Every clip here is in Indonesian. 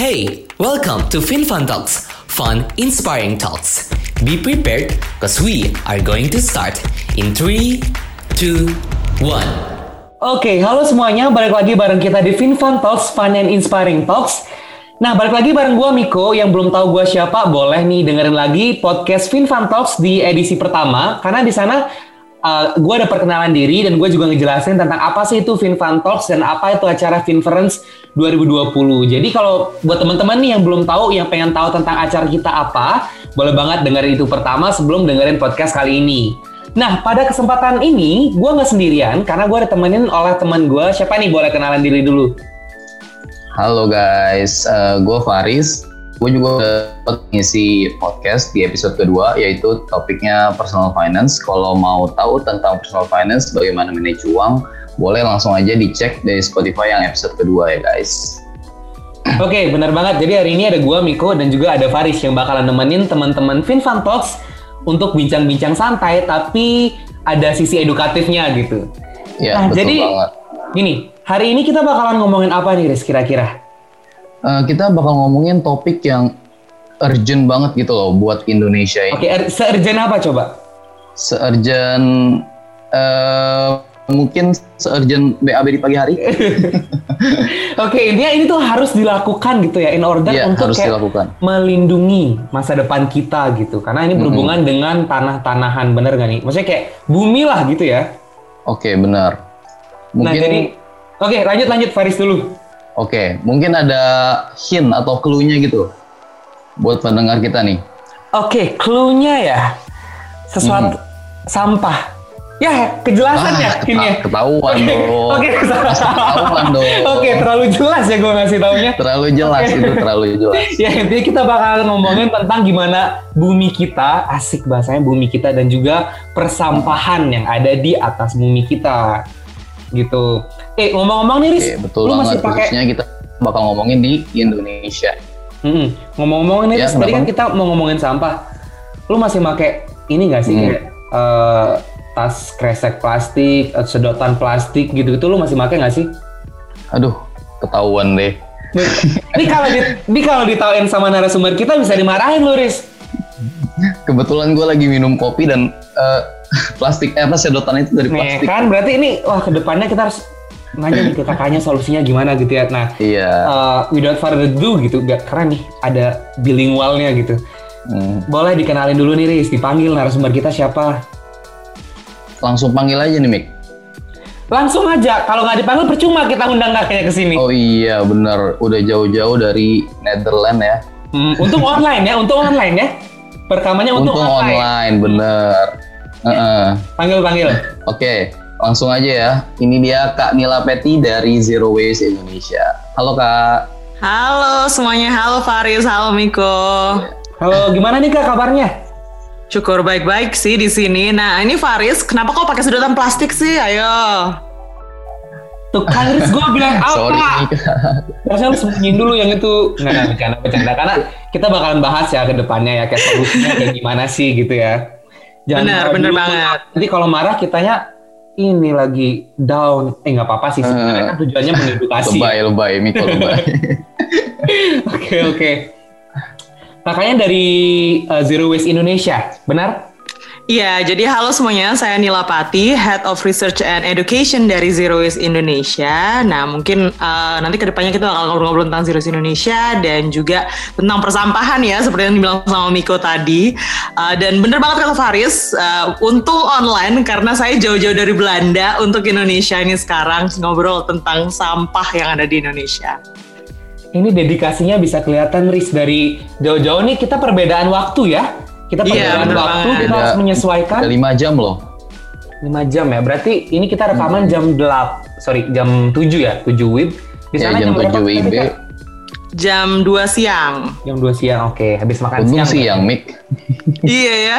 Hey, welcome to Finfun Talks, fun, inspiring talks. Be prepared, because we are going to start in 3, 2, 1. Oke, halo semuanya, balik lagi bareng kita di Finfun Talks, Fun and Inspiring Talks. Nah, balik lagi bareng gue Miko, yang belum tahu gue siapa, boleh nih dengerin lagi podcast Finfun Talks di edisi pertama, karena di sana gue ada perkenalan diri dan gue juga ngejelasin tentang apa sih itu Finfun Talks dan apa itu acara Finference 2020. Jadi kalau buat teman-teman nih yang belum tahu, yang pengen tahu tentang acara kita apa, boleh banget dengerin itu pertama sebelum dengerin podcast kali ini. Nah, pada kesempatan ini, gue nggak sendirian karena gue ditemenin oleh teman gue. Siapa nih? Boleh kenalan diri dulu. Halo guys, gue Faris. Gue juga ngisi podcast di episode kedua, yaitu topiknya personal finance. Kalau mau tahu tentang personal finance, bagaimana manage uang, boleh langsung aja dicek dari Spotify yang episode kedua ya guys. Oke, benar banget. Jadi hari ini ada gue, Miko, dan juga ada Faris yang bakalan nemenin teman-teman Finfun Talks untuk bincang-bincang santai, tapi ada sisi edukatifnya gitu. Ya, nah, betul jadi banget. Gini, hari ini kita bakalan ngomongin apa nih, Riz, kira-kira? Kita bakal ngomongin topik yang urgent banget gitu loh buat Indonesia ini. Oke, se-urgent apa coba? Mungkin se-urgent BAB di pagi hari. Oke, intinya ini tuh harus dilakukan gitu ya, in order untuk kayak dilakukan. Melindungi masa depan kita gitu. Karena ini berhubungan dengan tanah-tanahan, bener gak nih? Maksudnya kayak bumi lah gitu ya. Oke, bener. Mungkin... Nah, jadi, oke lanjut Faris dulu. Oke, mungkin ada hint atau clue-nya gitu buat pendengar kita nih. Oke, clue-nya ya sesuatu sampah. Ya, kejelasannya ini. Ketahuan dong. Oke, terlalu jelas ya gue ngasih taunya. Terlalu jelas. Ya, intinya kita bakal ngomongin tentang gimana bumi kita, asik bahasanya bumi kita, dan juga persampahan yang ada di atas bumi kita. Gitu. Ngomong-ngomong nih Riz, betul lu masih pakai kita bakal ngomongin di Indonesia. Ngomong-ngomong nih Riz, tadi kan kita mau ngomongin sampah. Lu masih pakai ini enggak sih kayak tas kresek plastik, sedotan plastik gitu-gitu lu masih pakai nggak sih? Aduh, ketahuan deh. Ini kalau ditawain sama narasumber kita bisa dimarahin lu, Riz. Kebetulan gue lagi minum kopi dan plastik sedotan itu dari plastik. Kan berarti ini kedepannya kita harus nanya gitu kakaknya solusinya gimana gitu ya. Nah, without further ado gitu, karena nih ada bilingualnya gitu. Boleh dikenalin dulu nih Riz, dipanggil narasumber kita siapa? Langsung panggil aja nih, Mik. Langsung aja. Kalau nggak dipanggil, percuma kita undang kakeknya ke sini. Oh iya, benar. Udah jauh-jauh dari Netherlands ya. Untung online ya, Perekamannya untung online. Bener. Panggil. Oke, langsung aja ya. Ini dia Kak Nila Patty dari Zero Waste Indonesia. Halo, Kak. Halo semuanya. Halo, Faris. Halo, Miko. Halo, gimana nih, Kak, kabarnya? Syukur baik-baik sih di sini. Nah, ini Faris, kenapa kok pakai sedotan plastik sih? Ayo. Tuh kan Riz, gue bilang apa? Terus harus sembunyiin dulu yang itu. Nggak, bercanda. Karena kita bakalan bahas ya ke depannya ya. Kayak solusinya kayak gimana sih gitu ya. Bener banget. Nanti kalau marah kitanya ini lagi down. Nggak apa-apa sih. Sebenarnya kan tujuannya mengedukasi. Lebay, Miko lebay. Oke. Kakaknya dari Zero Waste Indonesia, benar? Iya, jadi halo semuanya, saya Nila Patty, Head of Research and Education dari Zero Waste Indonesia. Nah, mungkin nanti kedepannya kita bakal ngobrol-ngobrol tentang Zero Waste Indonesia dan juga tentang persampahan ya, seperti yang dibilang sama Miko tadi. Dan bener banget kata Faris, untung online karena saya jauh-jauh dari Belanda untuk Indonesia ini sekarang ngobrol tentang sampah yang ada di Indonesia. Ini dedikasinya bisa kelihatan, Riz, dari jauh-jauh nih kita perbedaan waktu ya. Kita harus menyesuaikan. 5 jam loh. 5 jam ya, berarti ini kita rekaman jam 7 ya, 7 WIB. Di sana ya, jam 7 WIB. Jam 2 siang. Jam 2 siang, oke. Habis makan siang. Mik. Iya ya.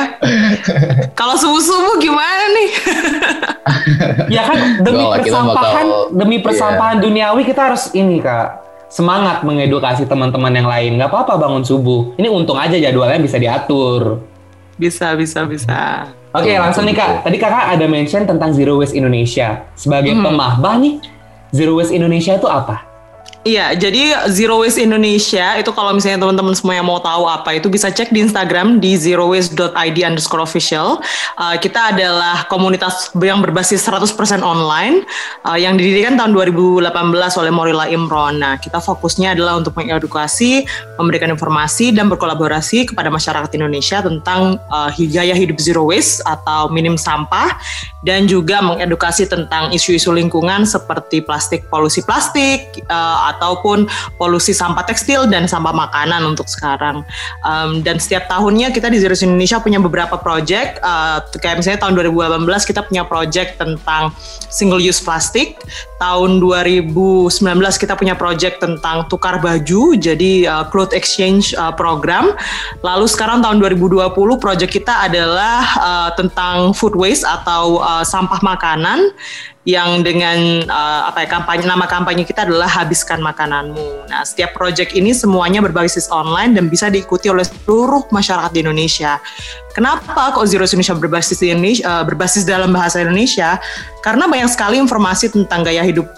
Kalau subuh-subuh gimana nih? Ya kan, demi persampahan duniawi kita harus ini, Kak. Semangat mengedukasi teman-teman yang lain. Gak apa-apa bangun subuh. Ini untung aja jadwalnya bisa diatur. Bisa. Oke, langsung nih Kak. Tadi Kakak ada mention tentang Zero Waste Indonesia. Sebagai pemahbah nih, Zero Waste Indonesia itu apa? Iya, jadi Zero Waste Indonesia itu kalau misalnya teman-teman semua yang mau tahu apa itu bisa cek di Instagram di zerowaste.id_official. Kita adalah komunitas yang berbasis 100% online yang didirikan tahun 2018 oleh Maurilla Imron. Nah, kita fokusnya adalah untuk mengedukasi, memberikan informasi dan berkolaborasi kepada masyarakat Indonesia tentang gaya hidup Zero Waste atau minim sampah dan juga mengedukasi tentang isu-isu lingkungan seperti plastik, polusi plastik, ataupun polusi sampah tekstil dan sampah makanan untuk sekarang. Dan setiap tahunnya kita di Zero Waste Indonesia punya beberapa project, kayak misalnya tahun 2018 kita punya project tentang single use plastik, tahun 2019 kita punya project tentang tukar baju, jadi cloth exchange program, lalu sekarang tahun 2020 project kita adalah tentang food waste atau sampah makanan, yang dengan nama kampanye kita adalah habiskan makananmu. Nah, setiap proyek ini semuanya berbasis online dan bisa diikuti oleh seluruh masyarakat di Indonesia. Kenapa kok Zero Waste Indonesia berbasis dalam bahasa Indonesia? Karena banyak sekali informasi tentang gaya hidup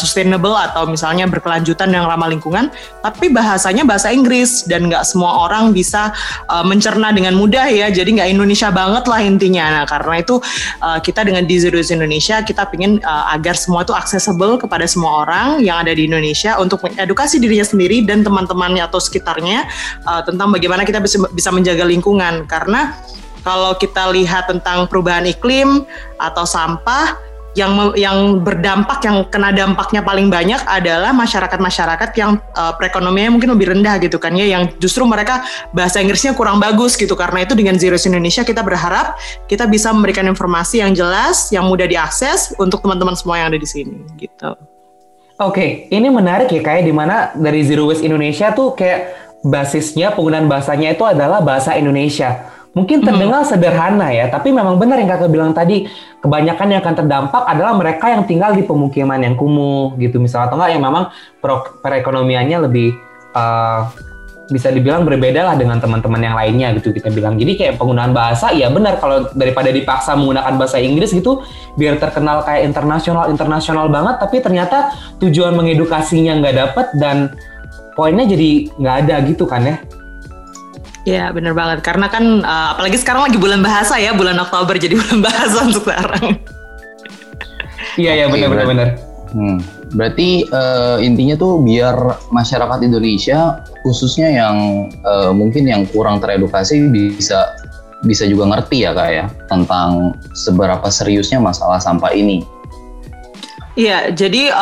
sustainable atau misalnya berkelanjutan yang ramah lingkungan, tapi bahasanya bahasa Inggris dan nggak semua orang bisa mencerna dengan mudah ya, jadi nggak Indonesia banget lah intinya. Nah, karena itu kita dengan di Zero Waste Indonesia kita ingin agar semua itu accessible kepada semua orang yang ada di Indonesia untuk mengedukasi dirinya sendiri dan teman-temannya atau sekitarnya tentang bagaimana kita bisa menjaga lingkungan. Karena kalau kita lihat tentang perubahan iklim atau sampah, yang berdampak, yang kena dampaknya paling banyak adalah masyarakat-masyarakat yang perekonomiannya mungkin lebih rendah gitu kan ya, yang justru mereka bahasa Inggrisnya kurang bagus gitu. Karena itu dengan Zero Waste Indonesia kita berharap kita bisa memberikan informasi yang jelas, yang mudah diakses untuk teman-teman semua yang ada di sini gitu. Oke, ini menarik ya, kayak dimana dari Zero Waste Indonesia tuh kayak basisnya, penggunaan bahasanya itu adalah bahasa Indonesia. Mungkin terdengar sederhana ya, tapi memang benar yang kakak bilang tadi, kebanyakan yang akan terdampak adalah mereka yang tinggal di pemukiman yang kumuh gitu misalnya, atau enggak yang memang perekonomiannya lebih bisa dibilang berbeda lah dengan teman-teman yang lainnya gitu kita bilang. Jadi kayak penggunaan bahasa, ya benar kalau daripada dipaksa menggunakan bahasa Inggris gitu, biar terkenal kayak internasional banget, tapi ternyata tujuan mengedukasinya nggak dapet dan poinnya jadi nggak ada gitu kan ya. Ya benar banget, karena kan apalagi sekarang lagi bulan bahasa ya, bulan Oktober jadi bulan bahasa untuk sekarang. Iya benar. Berarti intinya tuh biar masyarakat Indonesia khususnya yang mungkin yang kurang teredukasi bisa juga ngerti ya Kak ya tentang seberapa seriusnya masalah sampah ini. Iya, jadi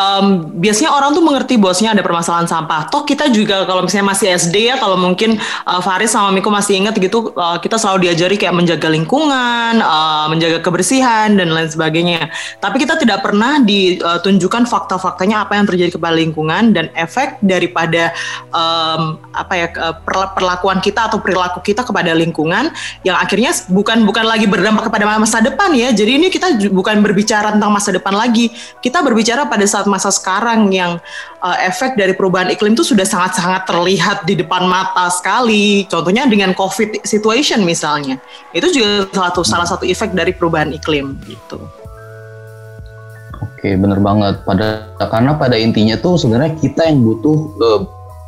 biasanya orang tuh mengerti bahwasanya ada permasalahan sampah. Toh kita juga kalau misalnya masih SD ya, kalau mungkin Faris sama Miko masih ingat gitu, kita selalu diajari kayak menjaga lingkungan, menjaga kebersihan dan lain sebagainya. Tapi kita tidak pernah ditunjukkan fakta-faktanya apa yang terjadi kepada lingkungan dan efek daripada perlakuan kita atau perilaku kita kepada lingkungan yang akhirnya bukan lagi berdampak kepada masa depan ya. Jadi ini kita bukan berbicara tentang masa depan lagi. Kita berbicara pada saat masa sekarang yang efek dari perubahan iklim itu sudah sangat-sangat terlihat di depan mata sekali. Contohnya dengan COVID situation misalnya. Itu juga salah satu efek dari perubahan iklim gitu. Oke, benar banget. Karena pada intinya tuh sebenarnya kita yang butuh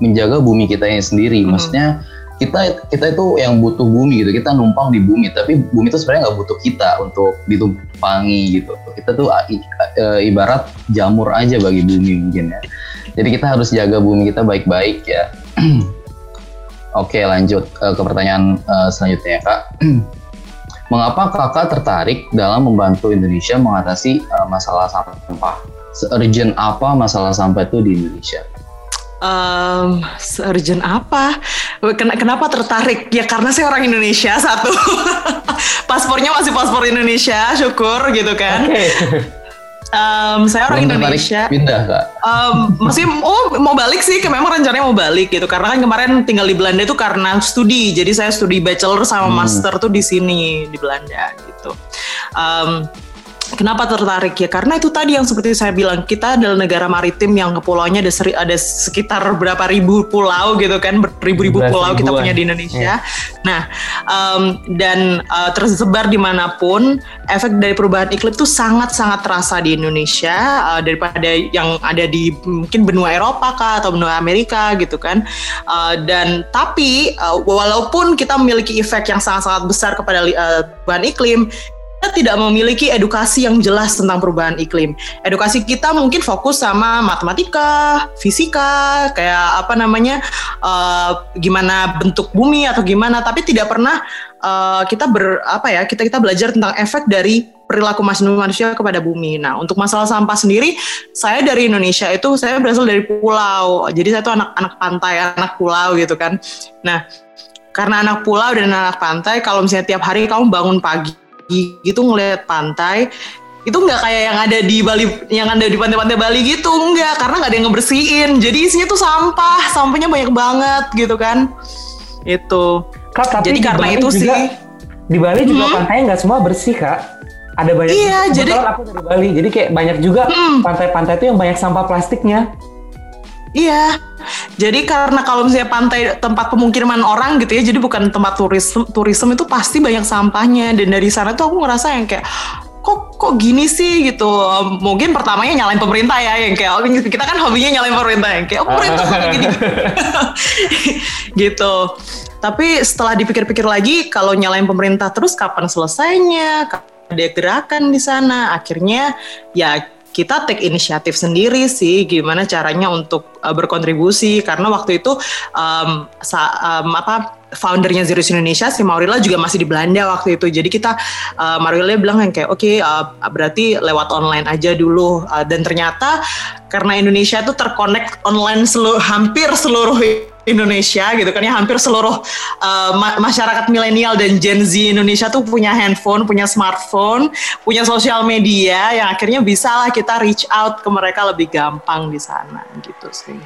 menjaga bumi kita sendiri. Maksudnya kita itu yang butuh bumi gitu, kita numpang di bumi, tapi bumi itu sebenarnya nggak butuh kita untuk ditumpangi gitu. Kita tuh ibarat jamur aja bagi bumi mungkin ya, jadi kita harus jaga bumi kita baik-baik ya. Oke, lanjut ke pertanyaan selanjutnya Kak. Mengapa kakak tertarik dalam membantu Indonesia mengatasi masalah sampah? Se-urgent apa masalah sampah itu di Indonesia? Urgent apa? Kenapa tertarik? Ya karena saya orang Indonesia satu. Paspornya masih paspor Indonesia, syukur gitu kan. Okay. Saya orang Indonesia. Pindah Kak? Maksudnya mau balik sih, memang rencananya mau balik gitu. Karena kan kemarin tinggal di Belanda itu karena studi. Jadi saya studi bachelor sama master tuh di sini di Belanda gitu. Kenapa tertarik ya? Karena itu tadi yang seperti saya bilang, kita adalah negara maritim yang kepulauannya ada sekitar berapa ribu pulau gitu kan, beribu-ribu pulau kita punya di Indonesia. Yeah. Nah, dan tersebar dimanapun, efek dari perubahan iklim itu sangat-sangat terasa di Indonesia daripada yang ada di mungkin benua Eropa kah atau benua Amerika gitu kan. Dan tapi walaupun kita memiliki efek yang sangat-sangat besar kepada perubahan iklim, kita tidak memiliki edukasi yang jelas tentang perubahan iklim. Edukasi kita mungkin fokus sama matematika, fisika, kayak gimana bentuk bumi atau gimana, tapi tidak pernah kita belajar tentang efek dari perilaku manusia kepada bumi. Nah, untuk masalah sampah sendiri, saya dari Indonesia itu saya berasal dari pulau. Jadi saya itu anak pantai, anak pulau gitu kan. Nah, karena anak pulau dan anak pantai, kalau misalnya tiap hari kamu bangun pagi gitu ngelihat pantai, itu nggak kayak yang ada di Bali, yang ada di pantai-pantai Bali gitu, nggak, karena nggak ada yang ngebersihin, jadi isinya tuh sampahnya banyak banget gitu kan. Itu Kak, tapi jadi karena itu juga, sih di Bali juga pantainya nggak semua bersih Kak, ada banyak. Iya, jadi aku dari Bali, jadi kayak banyak juga pantai-pantai itu yang banyak sampah plastiknya. Iya, jadi karena kalau misalnya pantai tempat pemukiman orang gitu ya, jadi bukan tempat turisme itu pasti banyak sampahnya. Dan dari sana tuh aku ngerasa yang kayak kok gini sih gitu. Mungkin pertamanya nyalain pemerintah ya, yang kayak kita kan hobinya nyalain pemerintah, yang kayak pemerintah kok gini gitu. Tapi setelah dipikir-pikir lagi, kalau nyalain pemerintah terus kapan selesainya? Kapan ada gerakan di sana? Akhirnya ya, kita take inisiatif sendiri sih gimana caranya untuk berkontribusi, karena waktu itu foundernya Zero Waste Indonesia si Maurilla juga masih di Belanda waktu itu. Jadi kita Maurilla bilang yang kayak oke, berarti lewat online aja dulu, dan ternyata karena Indonesia itu terkonek online hampir seluruh Indonesia gitu kan ya, hampir seluruh masyarakat milenial dan Gen Z Indonesia tuh punya handphone, punya smartphone, punya sosial media, yang akhirnya bisa lah kita reach out ke mereka lebih gampang di sana gitu sih.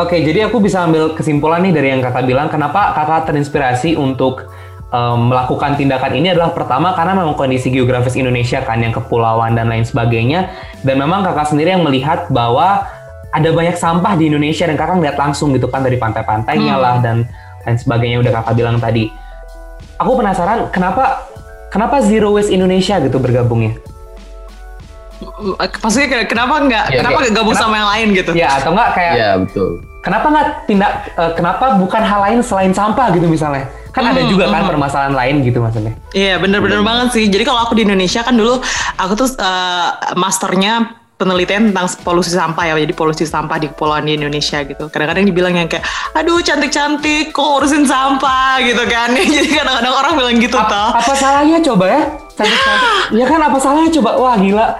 Oke, jadi aku bisa ambil kesimpulan nih dari yang Kakak bilang, kenapa Kakak terinspirasi untuk melakukan tindakan ini adalah pertama karena memang kondisi geografis Indonesia kan yang kepulauan dan lain sebagainya, dan memang Kakak sendiri yang melihat bahwa ada banyak sampah di Indonesia dan Kakak ngeliat langsung gitu kan, dari pantai-pantainya lah dan lain sebagainya udah Kakak bilang tadi. Aku penasaran kenapa Zero Waste Indonesia gitu bergabungnya? Maksudnya kenapa nggak gabung sama yang lain gitu? Ya atau nggak kayak? Ya betul. Kenapa nggak kenapa bukan hal lain selain sampah gitu misalnya? Kan ada juga kan permasalahan lain gitu maksudnya. Iya benar-benar banget sih. Jadi kalau aku di Indonesia kan dulu aku tuh masternya penelitian tentang polusi sampah ya, jadi polusi sampah di kepulauan di Indonesia gitu. Kadang-kadang dibilang yang kayak, aduh cantik-cantik kok urusin sampah gitu kan. Jadi kadang-kadang orang bilang gitu toh. Apa salahnya coba ya? Cantik-cantik. Ya kan apa salahnya coba? Wah gila.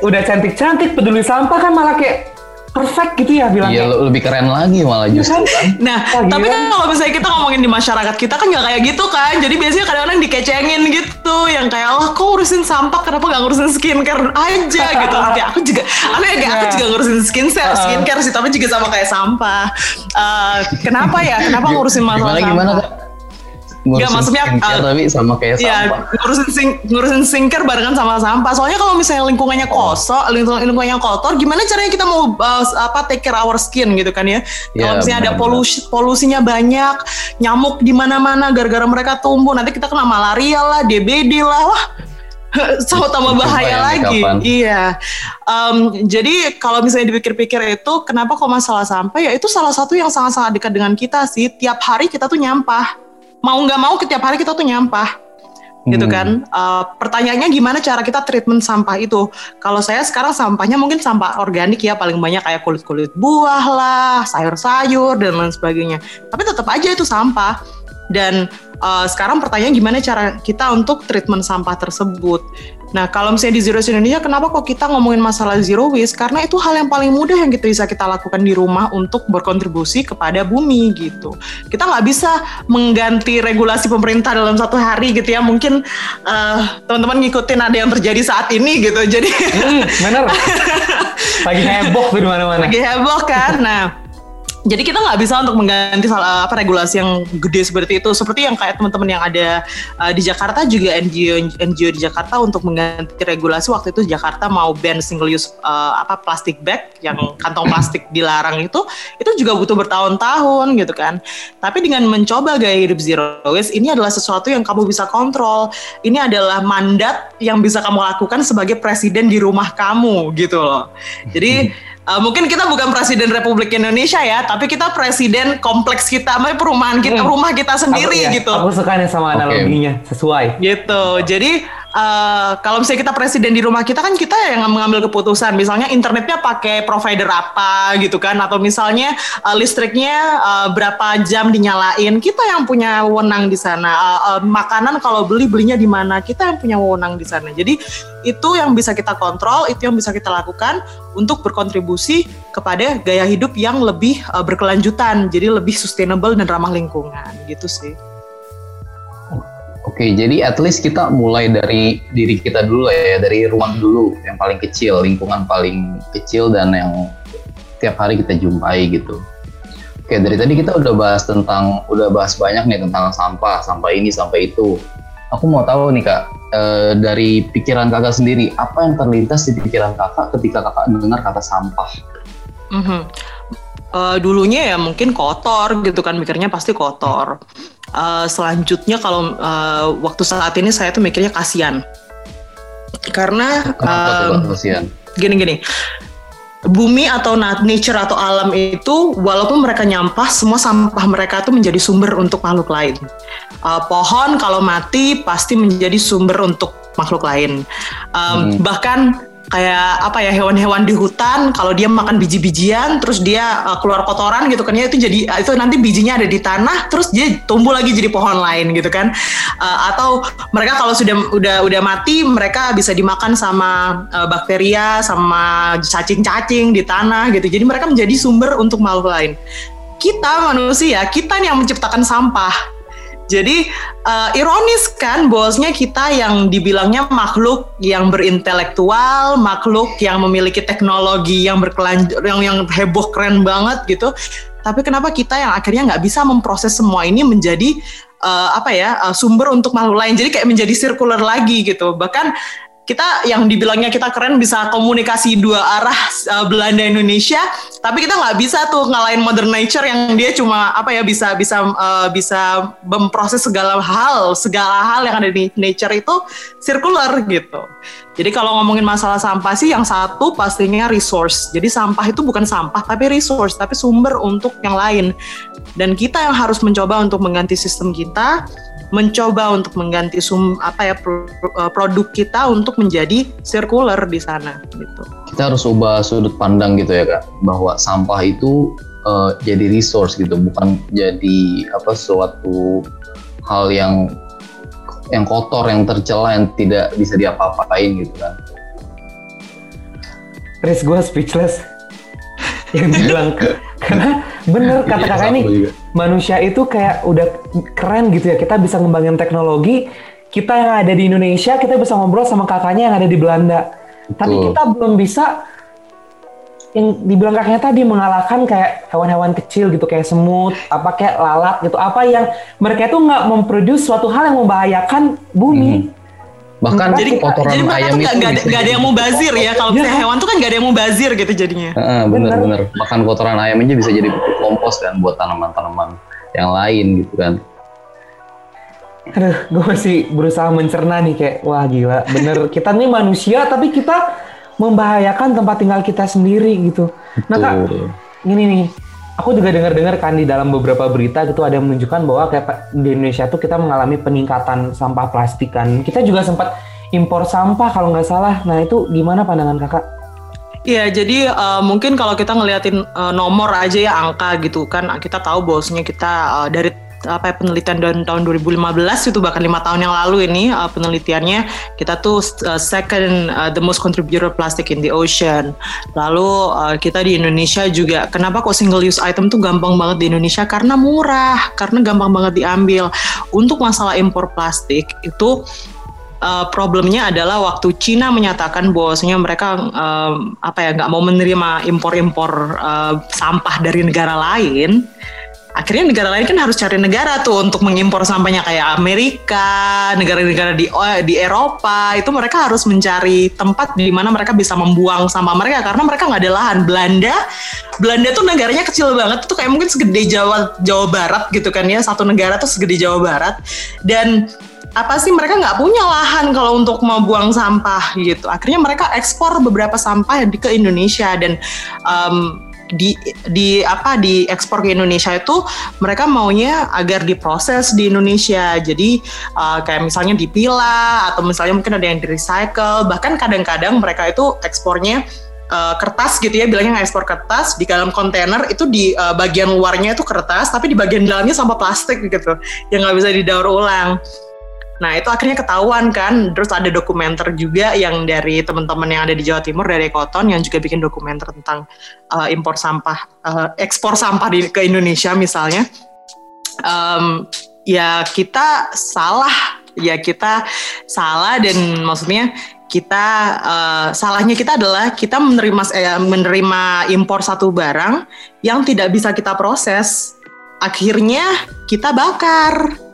Udah cantik-cantik peduli sampah kan malah kayak perfect gitu ya bilangnya. Iya, lebih keren lagi malah justru kan. Nah, tapi kan kalau misalnya kita ngomongin di masyarakat kita kan nggak kayak gitu kan. Jadi biasanya kadang-kadang dikecengin gitu, yang kayak, "Lah, kok ngurusin sampah, kenapa nggak ngurusin skincare aja?" gitu. Kayak aku juga ngurusin skincare sih, tapi juga sama kayak sampah. Kenapa ya? Kenapa ngurusin masalah sampah? Gak, maksudnya tapi sama kayak sampah. Ya, ngurusin sinker barengan sama sampah. Soalnya kalau misalnya lingkungannya kosong, lingkungannya kotor, gimana caranya kita mau take care our skin gitu kan ya? Kalau misalnya ada polusinya banyak, nyamuk di mana-mana gara-gara mereka tumbuh, nanti kita kena malaria lah, DBD lah, wah. Sama tambah bahaya lagi. Kapan? Iya. Jadi kalau misalnya dipikir-pikir itu, kenapa kok masalah sampah? Ya itu salah satu yang sangat-sangat dekat dengan kita sih. Tiap hari kita tuh nyampah. Mau nggak mau setiap hari kita tuh nyampah gitu kan. Pertanyaannya gimana cara kita treatment sampah itu? Kalau saya sekarang sampahnya mungkin sampah organik ya, paling banyak kayak kulit-kulit buah lah, sayur-sayur dan lain sebagainya. Tapi tetap aja itu sampah. Dan sekarang pertanyaan gimana cara kita untuk treatment sampah tersebut. Nah kalau misalnya di Zero Waste Indonesia, kenapa kok kita ngomongin masalah Zero Waste? Karena itu hal yang paling mudah yang kita bisa kita lakukan di rumah untuk berkontribusi kepada bumi gitu. Kita nggak bisa mengganti regulasi pemerintah dalam satu hari gitu ya. Mungkin teman-teman ngikutin ada yang terjadi saat ini gitu. Jadi bener. Lagi heboh di mana-mana. Lagi heboh kan. Nah Jadi kita nggak bisa untuk mengganti salah apa regulasi yang gede seperti itu. Seperti yang kayak teman-teman yang ada di Jakarta juga NGO di Jakarta untuk mengganti regulasi waktu itu Jakarta mau ban single use plastik bag yang kantong plastik dilarang itu juga butuh bertahun-tahun gitu kan. Tapi dengan mencoba gaya hidup zero waste ini adalah sesuatu yang kamu bisa kontrol. Ini adalah mandat yang bisa kamu lakukan sebagai presiden di rumah kamu gitu loh. Jadi mungkin kita bukan presiden Republik Indonesia ya, tapi kita presiden kompleks kita, perumahan kita, rumah kita sendiri gitu. Aku suka nih sama analoginya, sesuai. Gitu, jadi kalau misalnya kita presiden di rumah kita kan kita yang mengambil keputusan, misalnya internetnya pakai provider apa gitu kan, atau misalnya listriknya berapa jam dinyalain, kita yang punya wewenang di sana. Makanan kalau belinya di mana, kita yang punya wewenang di sana. Jadi itu yang bisa kita kontrol, itu yang bisa kita lakukan untuk berkontribusi kepada gaya hidup yang lebih berkelanjutan, jadi lebih sustainable dan ramah lingkungan gitu sih. Oke, jadi at least kita mulai dari diri kita dulu ya, dari ruang dulu yang paling kecil, lingkungan paling kecil dan yang tiap hari kita jumpai gitu. Oke, dari tadi kita udah bahas banyak nih tentang sampah ini, sampah itu. Aku mau tahu nih Kak, dari pikiran Kakak sendiri, apa yang terlintas di pikiran Kakak ketika Kakak mendengar kata sampah? Dulunya ya mungkin kotor gitu kan, mikirnya pasti kotor. Selanjutnya kalau waktu saat ini saya tuh mikirnya kasian. Karena gini-gini, bumi atau nature atau alam itu walaupun mereka nyampah, semua sampah mereka tuh menjadi sumber untuk makhluk lain. Pohon kalau mati pasti menjadi sumber untuk makhluk lain. Bahkan kayak hewan-hewan di hutan kalau dia makan biji-bijian terus dia keluar kotoran gitu kan ya, itu nanti bijinya ada di tanah terus dia tumbuh lagi jadi pohon lain gitu kan, atau mereka kalau sudah mati mereka bisa dimakan sama bakteria sama cacing-cacing di tanah gitu, jadi mereka menjadi sumber untuk makhluk lain. Kita manusia, kita yang menciptakan sampah. Jadi ironis kan bahwasanya kita yang dibilangnya makhluk yang berintelektual, makhluk yang memiliki teknologi yang berkelanjutan, yang heboh keren banget gitu. Tapi kenapa kita yang akhirnya nggak bisa memproses semua ini menjadi sumber untuk makhluk lain? Jadi kayak menjadi circular lagi gitu. Bahkan kita yang dibilangnya kita keren bisa komunikasi dua arah Belanda Indonesia, tapi kita nggak bisa tuh ngalahin modern nature yang dia cuma bisa memproses segala hal yang ada di nature itu circular gitu. Jadi kalau ngomongin masalah sampah sih yang satu pastinya resource. Jadi sampah itu bukan sampah tapi resource, tapi sumber untuk yang lain. Dan kita yang harus mencoba untuk mengganti sistem kita, mencoba untuk mengganti produk kita untuk menjadi circular di sana gitu. Kita harus ubah sudut pandang gitu ya Kak, bahwa sampah itu jadi resource gitu, bukan jadi suatu hal yang kotor, yang tercela, yang tidak bisa diapa-apain gitu kan. Chris, gue speechless yang dibilang karena bener kata kakak ini juga. Manusia itu kayak udah keren gitu ya, kita bisa ngembangin teknologi kita yang ada di Indonesia, kita bisa ngobrol sama kakaknya yang ada di Belanda. Betul. Tapi kita belum bisa yang dibilang kakaknya tadi mengalahkan kayak hewan-hewan kecil gitu, kayak semut, kayak lalat gitu, yang mereka itu nggak memproduksi suatu hal yang membahayakan bumi. Bahkan kotoran ayam itu nggak ada yang mubazir ya, kalau misalnya hewan tuh kan nggak ada yang mubazir gitu jadinya. Bener. Bahkan kotoran ayam aja bisa jadi kompos kan buat tanaman-tanaman yang lain gitu kan. Aduh, gue masih berusaha mencerna nih kayak wah gila, bener kita nih manusia tapi kita membahayakan tempat tinggal kita sendiri gitu. Betul. Nah Kak, gini nih, aku juga dengar-dengar kan di dalam beberapa berita gitu ada yang menunjukkan bahwa kayak di Indonesia tuh kita mengalami peningkatan sampah plastik kan. Kita juga sempat impor sampah kalau nggak salah. Nah itu gimana pandangan kakak? Iya, jadi mungkin kalau kita ngeliatin nomor aja ya, angka gitu kan, kita tahu bahwasanya kita dari penelitian tahun 2015 itu, bahkan 5 tahun yang lalu ini penelitiannya kita tuh second the most contributor plastic in the ocean. Lalu kita di Indonesia juga, kenapa kok single use item tuh gampang banget di Indonesia? Karena murah, karena gampang banget diambil. Untuk masalah impor plastik itu problemnya adalah waktu Cina menyatakan bahwasanya mereka nggak mau menerima impor-impor sampah dari negara lain. Akhirnya negara lain kan harus cari negara tuh untuk mengimpor sampahnya, kayak Amerika, negara-negara di Eropa. Itu mereka harus mencari tempat di mana mereka bisa membuang sampah mereka karena mereka nggak ada lahan. Belanda tuh negaranya kecil banget, tuh kayak mungkin segede Jawa Barat gitu kan ya, satu negara tuh segede Jawa Barat. Dan apa sih, mereka nggak punya lahan kalau untuk mau buang sampah gitu. Akhirnya mereka ekspor beberapa sampah ke Indonesia dan di ekspor ke Indonesia itu mereka maunya agar diproses di Indonesia. Jadi kayak misalnya dipilah atau misalnya mungkin ada yang di recycle. Bahkan kadang-kadang mereka itu ekspornya kertas gitu ya, bilangnya ekspor kertas. Di dalam kontainer itu di bagian luarnya itu kertas, tapi di bagian dalamnya sampah plastik gitu yang nggak bisa didaur ulang. Nah itu akhirnya ketahuan kan. Terus ada dokumenter juga yang dari teman-teman yang ada di Jawa Timur dari Ekoton yang juga bikin dokumenter tentang impor sampah, ekspor sampah ke Indonesia misalnya. Ya kita salah dan maksudnya salahnya kita adalah kita menerima impor satu barang yang tidak bisa kita proses. Akhirnya kita bakar.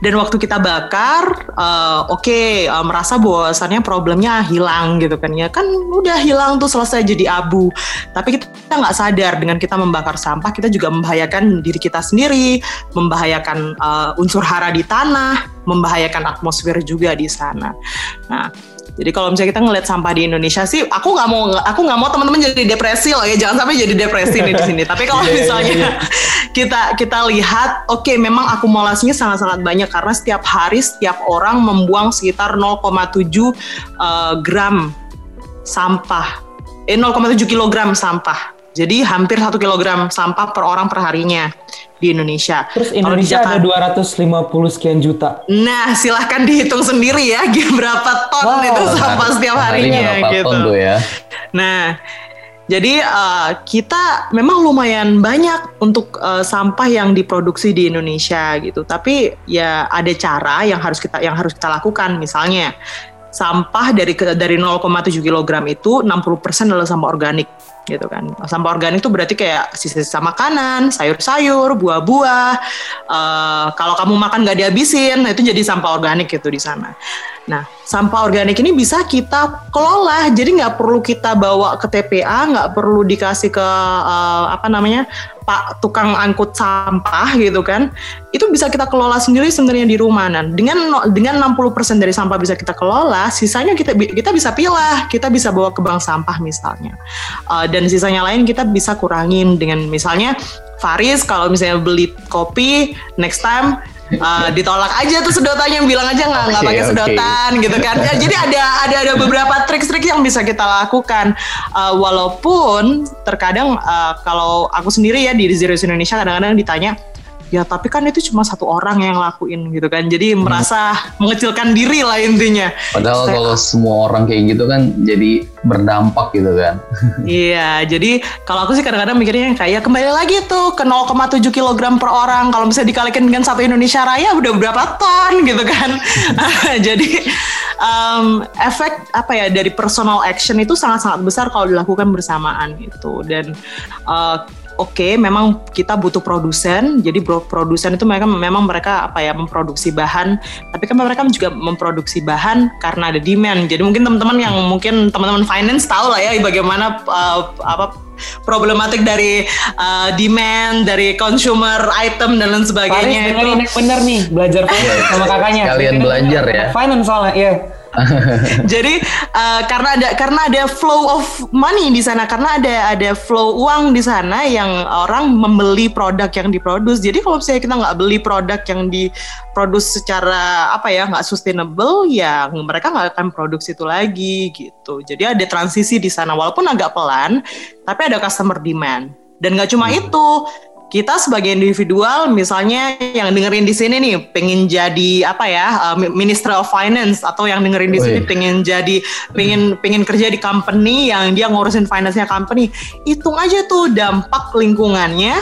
Dan waktu kita bakar, merasa bahwasannya problemnya hilang gitu kan ya. Kan udah hilang tuh, selesai, jadi abu. Tapi kita nggak sadar dengan kita membakar sampah, kita juga membahayakan diri kita sendiri, membahayakan unsur hara di tanah, membahayakan atmosfer juga di sana. Nah, jadi kalau misalnya kita ngelihat sampah di Indonesia sih, aku nggak mau teman-teman jadi depresi loh ya, jangan sampai jadi depresi nih di sini. Tapi kalau misalnya kita lihat, oke, memang akumulasinya sangat-sangat banyak karena setiap hari setiap orang membuang sekitar 0,7 gram sampah, 0,7 kilogram sampah. Jadi hampir 1 kilogram sampah per orang perharinya di Indonesia. Terus Indonesia ada 250 sekian juta. Nah, silahkan dihitung sendiri ya, berapa ton itu sampah setiap harinya gitu. Ton tuh ya. Nah, jadi kita memang lumayan banyak untuk sampah yang diproduksi di Indonesia gitu. Tapi ya ada cara yang harus kita lakukan, misalnya sampah dari 0,7 kg itu 60% adalah sampah organik gitu kan. Sampah organik itu berarti kayak sisa-sisa makanan, sayur-sayur, buah-buah. Kalau kamu makan gak dihabisin, itu jadi sampah organik gitu di sana. Nah, sampah organik ini bisa kita kelola, jadi gak perlu kita bawa ke TPA, gak perlu dikasih ke Pak tukang angkut sampah gitu kan. Itu bisa kita kelola sendiri sebenarnya di rumah. Dengan 60% dari sampah bisa kita kelola, sisanya kita bisa pilah, kita bisa bawa ke bank sampah misalnya. Dan sisanya lain kita bisa kurangin dengan misalnya Faris kalau misalnya beli kopi next time ditolak aja tuh sedotannya, bilang aja nggak pakai sedotan gitu kan. Jadi ada beberapa trik-trik yang bisa kita lakukan. Walaupun terkadang kalau aku sendiri ya di Zero Waste Indonesia kadang-kadang ditanya, ya tapi kan itu cuma satu orang yang lakuin gitu kan. Jadi merasa mengecilkan diri lah intinya. Padahal kalau semua orang kayak gitu kan jadi berdampak gitu kan. Iya, jadi kalau aku sih kadang-kadang mikirnya kayak kembali lagi tuh ke 0,7 kg per orang. Kalau bisa dikalikan dengan satu Indonesia Raya udah berapa ton gitu kan. Jadi efek dari personal action itu sangat-sangat besar kalau dilakukan bersamaan gitu. Dan memang kita butuh produsen. Jadi produsen itu mereka memproduksi bahan, tapi kan mereka juga memproduksi bahan karena ada demand. Jadi mungkin teman-teman finance tahu lah ya bagaimana problematik dari demand, dari consumer item dan lain sebagainya. Faris dengerin bener nih, belajar sama kakaknya. Kalian belajar ya. Finance soalnya, iya. Jadi karena ada flow of money di sana, karena ada flow uang di sana yang orang membeli produk yang diproduce. Jadi kalau misalnya kita nggak beli produk yang diproduce secara nggak sustainable, ya mereka nggak akan produksi itu lagi gitu. Jadi ada transisi di sana walaupun agak pelan, tapi ada customer demand. Dan nggak cuma itu. Kita sebagai individual, misalnya yang dengerin di sini nih, pengen jadi Minister of Finance, atau yang dengerin di sini pengen kerja di company yang dia ngurusin finance-nya company, hitung aja tuh dampak lingkungannya.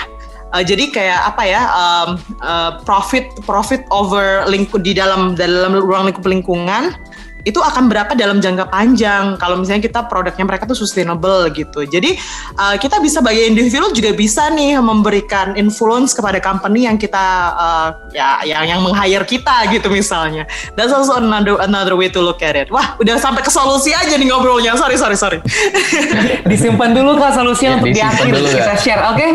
Jadi kayak profit over lingkup di dalam ruang lingkup lingkungan. itu akan berapa dalam jangka panjang kalau misalnya kita produknya mereka tuh sustainable gitu. Jadi kita bisa bagi individu juga bisa nih memberikan influence kepada company yang kita yang meng-hire kita gitu misalnya. That's also another way to look at it. Wah, udah sampai ke solusi aja nih ngobrolnya. Sorry. Disimpan dulu Kak solusinya untuk di akhir kita share, oke?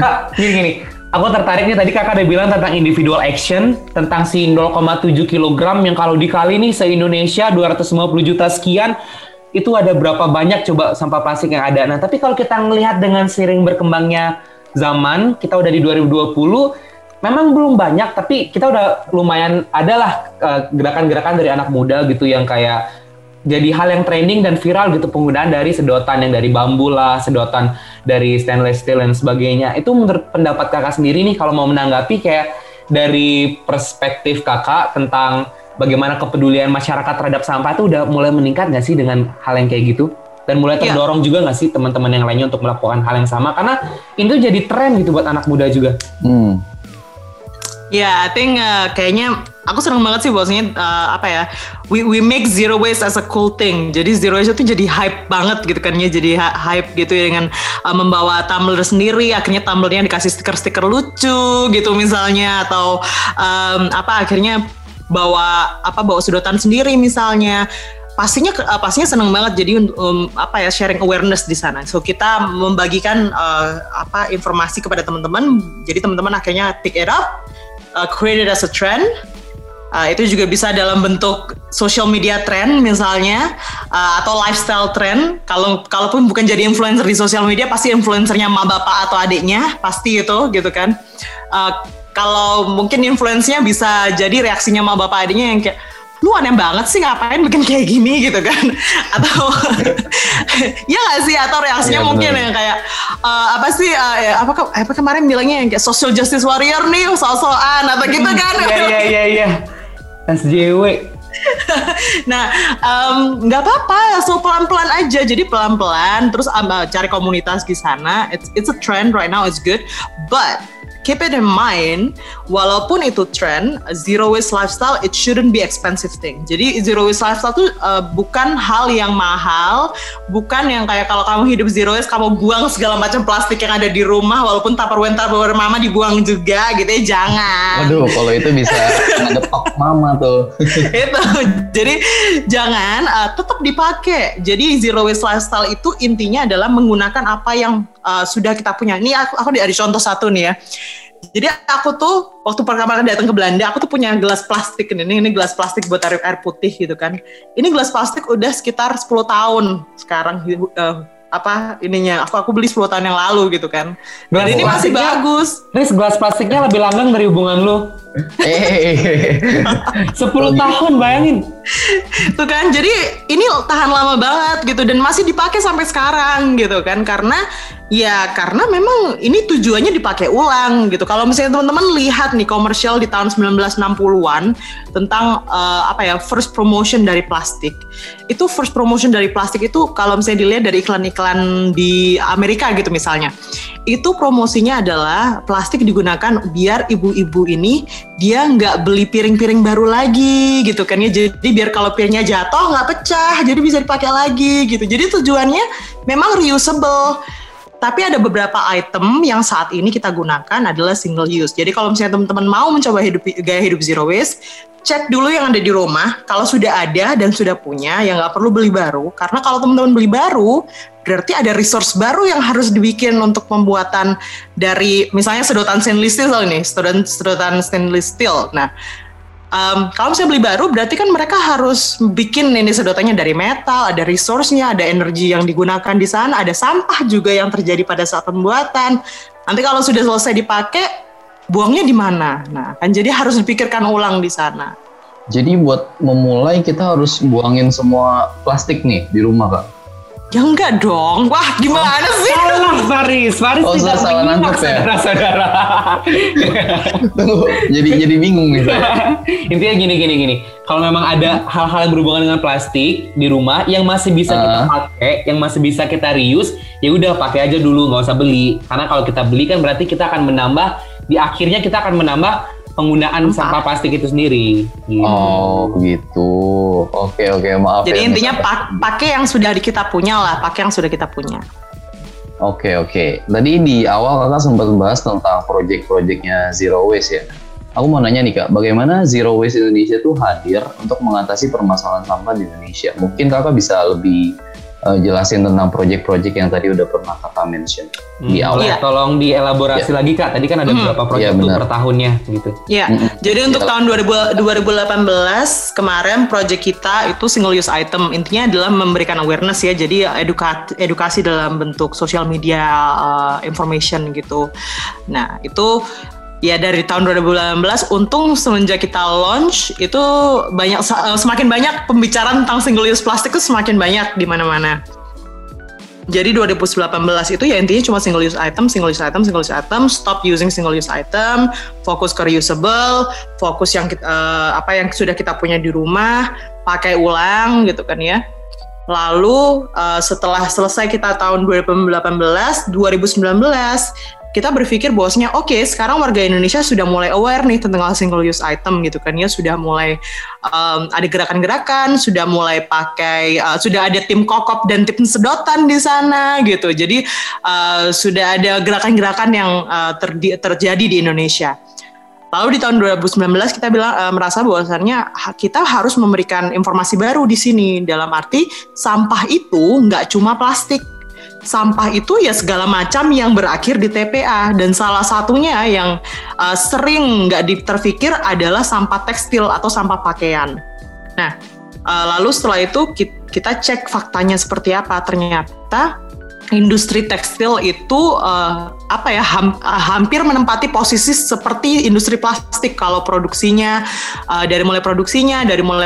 Kak, gini. Aku tertariknya tadi Kakak ada bilang tentang individual action, tentang si 0,7 kg yang kalau dikali nih se-Indonesia 250 juta sekian, itu ada berapa banyak coba sampah plastik yang ada. Nah, tapi kalau kita ngelihat dengan seiring berkembangnya zaman, kita udah di 2020, memang belum banyak, tapi kita udah lumayan adalah gerakan-gerakan dari anak muda gitu yang kayak jadi hal yang trending dan viral gitu, penggunaan dari sedotan yang dari bambu lah, sedotan dari stainless steel dan sebagainya. Itu menurut pendapat Kakak sendiri nih kalau mau menanggapi kayak dari perspektif Kakak tentang bagaimana kepedulian masyarakat terhadap sampah itu udah mulai meningkat nggak sih dengan hal yang kayak gitu? Dan mulai terdorong juga nggak sih teman-teman yang lainnya untuk melakukan hal yang sama? Karena itu jadi tren gitu buat anak muda juga. I think kayaknya aku seneng banget sih bahwasanya we make zero waste as a cool thing. Jadi zero waste itu jadi hype banget gitu kan ya, jadi hype gitu ya, dengan membawa tumbler sendiri, akhirnya tumblernya dikasih stiker-stiker lucu gitu misalnya, atau akhirnya bawa sedotan sendiri misalnya. Pastinya seneng banget, jadi sharing awareness di sana. So kita membagikan informasi kepada teman-teman. Jadi teman-teman akhirnya pick it up, create it as a trend. Itu juga bisa dalam bentuk social media trend misalnya, atau lifestyle trend. Kalaupun bukan jadi influencer di social media, pasti influencernya emak bapak atau adiknya, pasti itu gitu kan. Kalau mungkin influence-nya bisa jadi reaksinya emak bapak adiknya yang kayak, lu aneh banget sih ngapain bikin kayak gini gitu kan, atau ya nggak sih, atau reaksinya mungkin bener. Yang kayak apa kemarin bilangnya yang kayak social justice warrior nih, so-soan atau gitu kan. Iya SJW. Nah, nggak apa-apa, so pelan-pelan aja. Jadi pelan-pelan terus cari komunitas di sana. It's a trend right now, it's good, but keep it in mind, walaupun itu trend, zero waste lifestyle, it shouldn't be expensive thing. Jadi zero waste lifestyle itu bukan hal yang mahal, bukan yang kayak kalau kamu hidup zero waste, kamu buang segala macam plastik yang ada di rumah, walaupun tupperware mama dibuang juga gitu ya, jangan. Waduh, kalau itu bisa ngedepok mama tuh. Itu, jadi jangan, tetap dipakai. Jadi zero waste lifestyle itu intinya adalah menggunakan apa yang sudah kita punya. Ini aku ada contoh satu nih ya. Jadi aku tuh waktu pertama kali datang ke Belanda, aku tuh punya gelas plastik ini gelas plastik buat taruh air putih gitu kan. Ini gelas plastik udah sekitar 10 tahun sekarang aku beli 10 tahun yang lalu gitu kan. Dan ini masih bagus. Riz, gelas plastiknya lebih langgeng dari hubungan lu. 10 tahun, bayangin tuh kan, jadi ini tahan lama banget gitu dan masih dipakai sampai sekarang gitu kan, karena memang ini tujuannya dipakai ulang gitu. Kalau misalnya teman-teman lihat nih komersial di tahun 1960-an tentang first promotion dari plastik, itu first promotion dari plastik itu kalau misalnya dilihat dari iklan-iklan di Amerika gitu misalnya, itu promosinya adalah plastik digunakan biar ibu-ibu ini dia nggak beli piring-piring baru lagi gitu kan ya, jadi biar kalau piringnya jatuh nggak pecah, jadi bisa dipakai lagi gitu. Jadi tujuannya memang reusable, tapi ada beberapa item yang saat ini kita gunakan adalah single use. Jadi kalau misalnya teman-teman mau mencoba gaya hidup zero waste, cek dulu yang ada di rumah, kalau sudah ada dan sudah punya, ya nggak perlu beli baru. Karena kalau teman-teman beli baru, berarti ada resource baru yang harus dibikin untuk pembuatan dari, misalnya sedotan stainless steel ini, sedotan stainless steel. Nah, kalau misalnya beli baru, berarti kan mereka harus bikin ini sedotannya dari metal, ada resource-nya, ada energi yang digunakan di sana, ada sampah juga yang terjadi pada saat pembuatan. Nanti kalau sudah selesai dipakai, buangnya di mana? Nah, kan jadi harus dipikirkan ulang di sana. Jadi buat memulai kita harus buangin semua plastik nih di rumah, Kak? Ya enggak dong. Wah, gimana sih? Salah, Faris tidak menyimak, saudara-saudara. Tunggu, jadi bingung nih. Intinya gini. Kalau memang ada hal-hal yang berhubungan dengan plastik di rumah yang masih bisa kita pakai, yang masih bisa kita reuse, ya udah pakai aja dulu, nggak usah beli. Karena kalau kita beli kan berarti kita akan menambah. Di akhirnya kita akan menambah penggunaan sampah plastik itu sendiri. Gitu. Oh gitu. Oke, maaf. Jadi ya, intinya pakai yang sudah kita punya lah, pakai yang sudah kita punya. Oke. Tadi di awal kakak sempat bahas tentang proyek-proyeknya Zero Waste ya. Aku mau nanya nih kak, bagaimana Zero Waste Indonesia tuh hadir untuk mengatasi permasalahan sampah di Indonesia? Mungkin kakak bisa lebih jelasin tentang proyek-proyek yang tadi udah pernah kakak mention di awal. Iya. Tolong dielaborasi lagi kak, tadi kan ada beberapa proyek per tahunnya gitu. Iya, jadi untuk tahun 2018 kemarin proyek kita itu single use item. Intinya adalah memberikan awareness ya, jadi edukasi dalam bentuk social media information gitu. Nah itu ya dari tahun 2018 untung semenjak kita launch itu banyak, semakin banyak pembicaraan tentang single use plastik itu semakin banyak di mana-mana. Jadi 2018 itu ya intinya cuma single use item, stop using single use item, fokus ke reusable, fokus yang apa yang sudah kita punya di rumah, pakai ulang gitu kan ya. Lalu setelah selesai kita tahun 2018, 2019 kita berpikir bahwasanya oke, sekarang warga Indonesia sudah mulai aware nih tentang single use item gitu kan ya, sudah mulai ada gerakan-gerakan, sudah mulai pakai, sudah ada tim kokop dan tim sedotan di sana gitu. Jadi sudah ada gerakan-gerakan yang terjadi di Indonesia. Lalu di tahun 2019 kita merasa bahwasannya kita harus memberikan informasi baru di sini, dalam arti sampah itu nggak cuma plastik. Sampah itu ya segala macam yang berakhir di TPA, dan salah satunya yang sering nggak terpikir adalah sampah tekstil atau sampah pakaian. Nah, lalu setelah itu kita cek faktanya seperti apa. Ternyata industri tekstil itu hampir menempati posisi seperti industri plastik kalau produksinya, dari mulai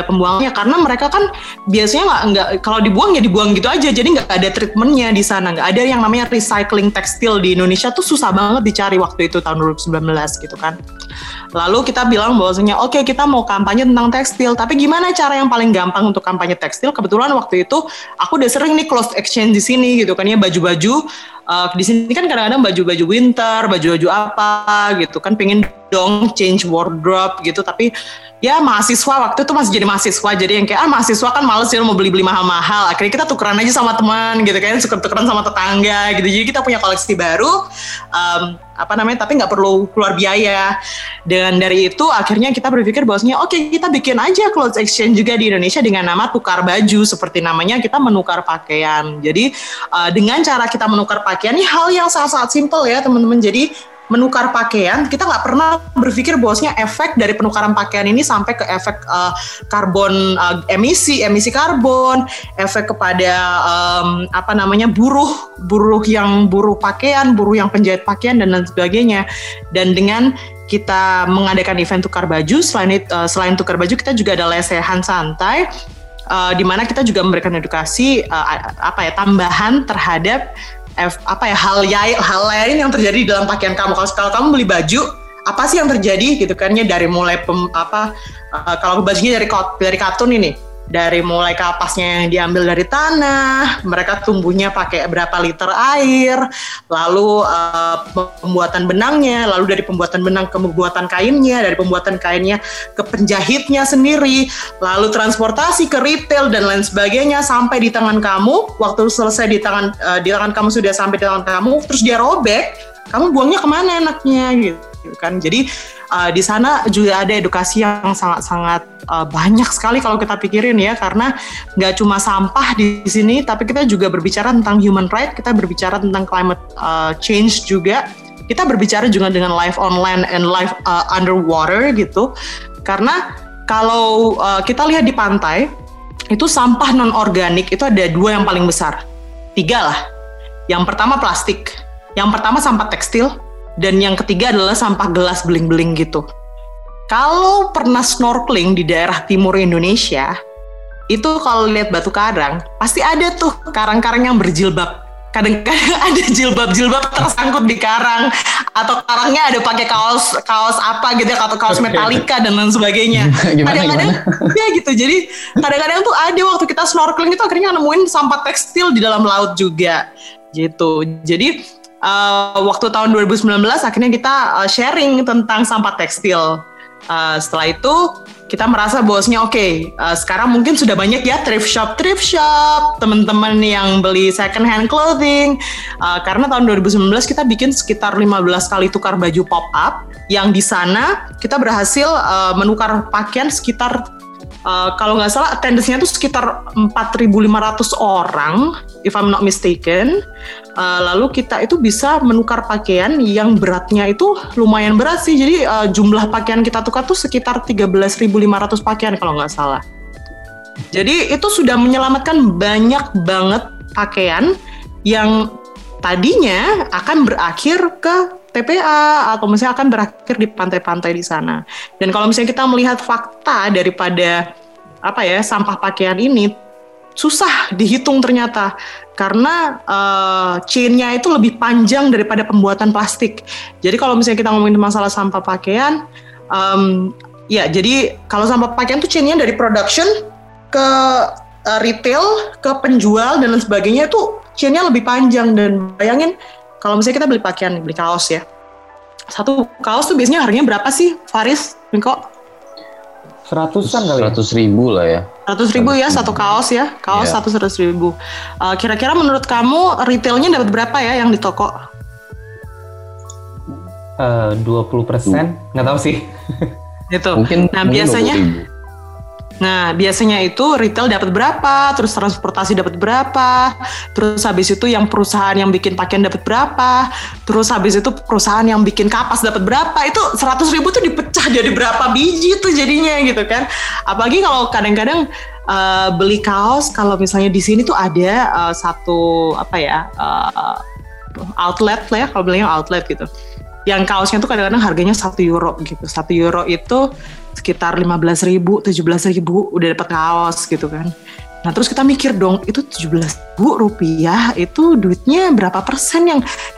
pembuangannya, karena mereka kan biasanya nggak kalau dibuang ya dibuang gitu aja, jadi nggak ada treatmentnya di sana, nggak ada yang namanya recycling tekstil di Indonesia tuh susah banget dicari waktu itu tahun 2019 gitu kan. Lalu kita bilang bahwasanya oke, kita mau kampanye tentang tekstil, tapi gimana cara yang paling gampang untuk kampanye tekstil? Kebetulan waktu itu aku udah sering nih clothes exchange di sini gitu kan ya, baju-baju. Di sini kan kadang-kadang baju-baju winter, baju-baju apa gitu kan, pengen dong change wardrobe gitu, tapi ya mahasiswa waktu itu masih jadi mahasiswa, jadi yang kayak mahasiswa kan males ya mau beli-beli mahal-mahal, akhirnya kita tukeran aja sama teman gitu kan, suka tukeran sama tetangga gitu, jadi kita punya koleksi baru, tapi nggak perlu keluar biaya. Dengan dari itu akhirnya kita berpikir bahwasanya oke, kita bikin aja clothes exchange juga di Indonesia dengan nama tukar baju, seperti namanya kita menukar pakaian. Jadi dengan cara kita menukar pakaian ini hal yang sangat-sangat simpel ya teman-teman, jadi menukar pakaian, kita nggak pernah berpikir bahwasanya efek dari penukaran pakaian ini sampai ke efek karbon, emisi karbon, efek kepada buruh pakaian, buruh yang penjahit pakaian dan lain sebagainya. Dan dengan kita mengadakan event tukar baju, selain tukar baju kita juga ada lesehan santai, di mana kita juga memberikan edukasi tambahan terhadap hal lain yang terjadi dalam pakaian kamu. Kalau kamu beli baju, apa sih yang terjadi gitu kan ya, dari mulai kalau bajunya dari katun ini, dari mulai kapasnya yang diambil dari tanah, mereka tumbuhnya pakai berapa liter air, lalu pembuatan benangnya, lalu dari pembuatan benang ke pembuatan kainnya, dari pembuatan kainnya ke penjahitnya sendiri, lalu transportasi ke retail dan lain sebagainya, sampai di tangan kamu. Waktu selesai di tangan kamu, sudah sampai di tangan kamu, terus dia robek, kamu buangnya kemana enaknya gitu kan. Jadi di sana juga ada edukasi yang sangat-sangat banyak sekali kalau kita pikirin ya, karena nggak cuma sampah di sini, tapi kita juga berbicara tentang human rights, kita berbicara tentang climate change juga, kita berbicara juga dengan life on land and life underwater gitu. Karena kalau kita lihat di pantai, itu sampah non-organik itu ada dua yang paling besar, 3 lah. Yang pertama plastik, yang pertama sampah tekstil, dan yang ketiga adalah sampah gelas beling-beling gitu. Kalau pernah snorkeling di daerah timur Indonesia, itu kalau lihat batu karang, pasti ada tuh karang-karang yang berjilbab. Kadang-kadang ada jilbab-jilbab tersangkut di karang, atau karangnya ada pakai kaos apa gitu, atau kaos metalika dan lain sebagainya. Gimana? Ya gitu. Jadi kadang-kadang tuh ada waktu kita snorkeling itu akhirnya nemuin sampah tekstil di dalam laut juga gitu. Jadi waktu tahun 2019 akhirnya kita sharing tentang sampah tekstil. Setelah itu kita merasa bahwasanya oke, sekarang mungkin sudah banyak ya thrift shop, teman-teman yang beli second hand clothing. Karena tahun 2019 kita bikin sekitar 15 kali tukar baju pop up, yang di sana kita berhasil menukar pakaian sekitar kalau nggak salah attendance-nya itu sekitar 4.500 orang, if I'm not mistaken. Lalu kita itu bisa menukar pakaian yang beratnya itu lumayan berat sih. Jadi jumlah pakaian kita tukar tuh sekitar 13.500 pakaian kalau nggak salah. Jadi itu sudah menyelamatkan banyak banget pakaian yang tadinya akan berakhir ke TPA atau misalnya akan berakhir di pantai-pantai di sana. Dan kalau misalnya kita melihat fakta daripada sampah pakaian ini, susah dihitung ternyata karena chain-nya itu lebih panjang daripada pembuatan plastik. Jadi kalau misalnya kita ngomongin masalah sampah pakaian, jadi kalau sampah pakaian itu chain-nya dari production ke retail, ke penjual dan lain sebagainya, itu chain-nya lebih panjang. Dan bayangin kalau misalnya kita beli pakaian, beli kaos ya. Satu kaos tuh biasanya harganya berapa sih, Faris, Miko? 100-an kali ya? 100.000 lah ya. 100.000 ya, satu kaos ya. Kaos 100.000. Kira-kira menurut kamu retailnya dapat berapa ya yang di toko? 20%? Nggak tahu sih. Gitu. Mungkin biasanya... 20.000. Nah, biasanya itu retail dapat berapa, terus transportasi dapat berapa, terus habis itu yang perusahaan yang bikin pakaian dapat berapa, terus habis itu perusahaan yang bikin kapas dapat berapa. Itu 100.000 tuh dipecah jadi berapa biji tuh jadinya gitu kan. Apalagi kalau kadang-kadang beli kaos, kalau misalnya di sini tuh ada satu outlet lah ya, kalau bilangnya outlet gitu. Yang kaosnya tuh kadang-kadang harganya 1 euro gitu. 1 euro itu sekitar 15.000, 17.000 udah dapat kaos gitu kan. Nah terus kita mikir dong, itu 17.000 rupiah itu duitnya berapa persen,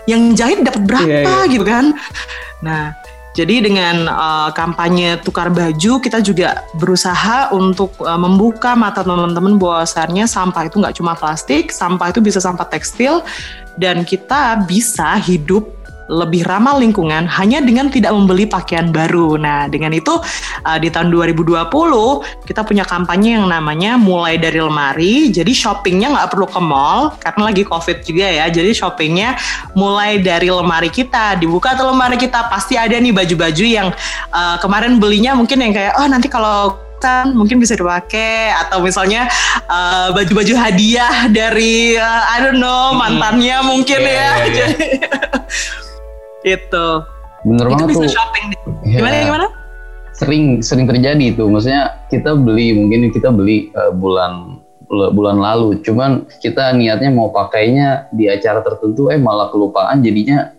yang jahit dapat berapa gitu kan. Nah jadi dengan kampanye tukar baju, kita juga berusaha untuk membuka mata teman-teman bahwasannya sampah itu nggak cuma plastik, sampah itu bisa sampah tekstil, dan kita bisa hidup lebih ramah lingkungan hanya dengan tidak membeli pakaian baru. Nah, dengan itu di tahun 2020 kita punya kampanye yang namanya mulai dari lemari. Jadi shoppingnya nggak perlu ke mall karena lagi COVID juga ya. Jadi shoppingnya mulai dari lemari kita. Dibuka tuh lemari kita, pasti ada nih baju-baju yang kemarin belinya mungkin yang kayak nanti kalau mungkin bisa dipakai, atau misalnya baju-baju hadiah dari I don't know mantannya mungkin ya. Jadi itu bener banget tuh. Itu bisa shopping. Gimana? Sering terjadi itu. Maksudnya kita beli bulan lalu. Cuman kita niatnya mau pakainya di acara tertentu, malah kelupaan jadinya.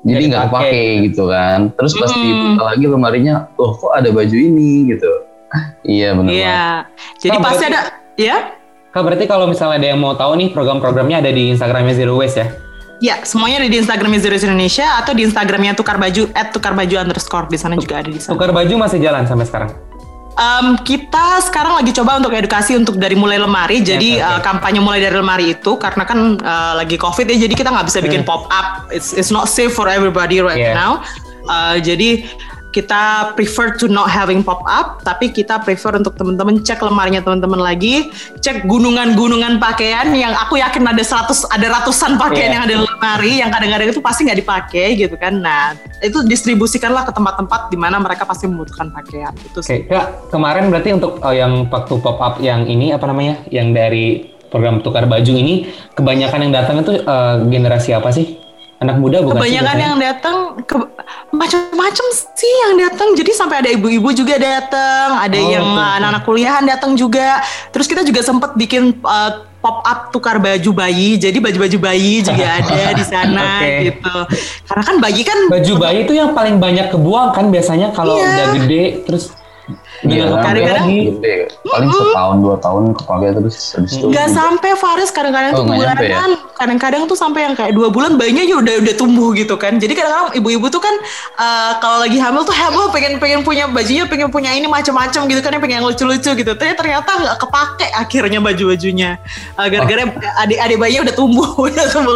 Jadi nggak pakai gitu kan. Terus pas dibuka lagi lemarinya, kok ada baju ini gitu. Iya benar. Iya. Jadi pasti ada ya. Kak, berarti kalau misalnya ada yang mau tahu nih program-programnya ada di Instagramnya Zero Waste ya? Ya, semuanya ada di Instagramnya Zero Waste Indonesia atau di Instagramnya Tukar Baju @tukarbaju_. Di sana juga ada di sana. Tukar Baju masih jalan sampai sekarang? Kita sekarang lagi coba untuk edukasi untuk dari mulai lemari. Jadi kampanye mulai dari lemari itu karena kan lagi COVID ya, jadi kita nggak bisa bikin pop up. It's not safe for everybody right now. Jadi kita prefer to not having pop-up, tapi kita prefer untuk teman-teman cek lemarinya teman-teman lagi, cek gunungan-gunungan pakaian yang aku yakin ada ratusan pakaian yang ada di lemari, yang kadang-kadang itu pasti nggak dipakai gitu kan. Nah, itu distribusikanlah ke tempat-tempat di mana mereka pasti membutuhkan pakaian. Itu sih. Kak, kemarin berarti untuk yang waktu pop-up yang ini, yang dari program tukar baju ini, kebanyakan yang datang itu generasi apa sih? Anak muda bukan? Kebanyakan sih, yang datang macam-macam sih yang datang. Jadi sampai ada ibu-ibu juga datang, ada yang anak-anak kuliahan datang juga. Terus kita juga sempat bikin pop up tukar baju bayi. Jadi baju-baju bayi juga ada di sana gitu. Karena kan baju bayi itu yang paling banyak kebuang kan biasanya kalau udah gede terus. Iya, kadang-kadang paling setahun 2 tahun kepake terus habis itu. Enggak sampai Faris kadang-kadang tuh bulanan, ya? Kadang-kadang tuh sampai yang kayak 2 bulan bayinya aja udah tumbuh gitu kan. Jadi kadang-kadang ibu-ibu tuh kan kalau lagi hamil tuh heboh pengen punya bajunya, pengen punya ini macam-macam gitu kan, yang pengen lucu-lucu gitu. Tapi ternyata enggak kepake akhirnya baju-bajunya. Gara-gara adik-adik bayinya udah tumbuh,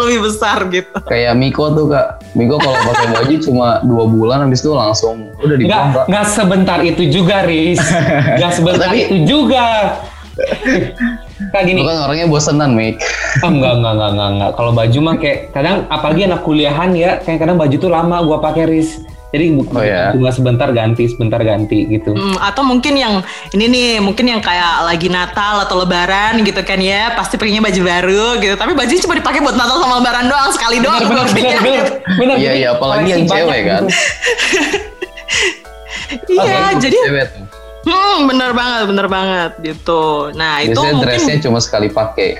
lebih besar gitu. Kayak Miko tuh Kak. Miko kalau pakai baju cuma 2 bulan habis itu langsung udah dibuang. Enggak sebentar itu juga, Ri. Gak sebentar tapi, itu juga kayak gini. Bukan orangnya bosenan, Mik. Enggak. Kalau baju mah kayak kadang apalagi anak kuliahan ya, kayak kadang baju tuh lama gua pakai, Riz. Jadi bukan cuma sebentar ganti gitu. Atau mungkin yang ini nih, mungkin yang kayak lagi Natal atau Lebaran gitu kan ya, pasti pengennya baju baru gitu. Tapi bajunya cuma dipakai buat Natal sama Lebaran doang, sekali doang. Bener. Iya, apalagi yang cewek kan. Iya, jadi bener banget gitu. Nah, biasanya itu mungkin dressnya cuma sekali pakai.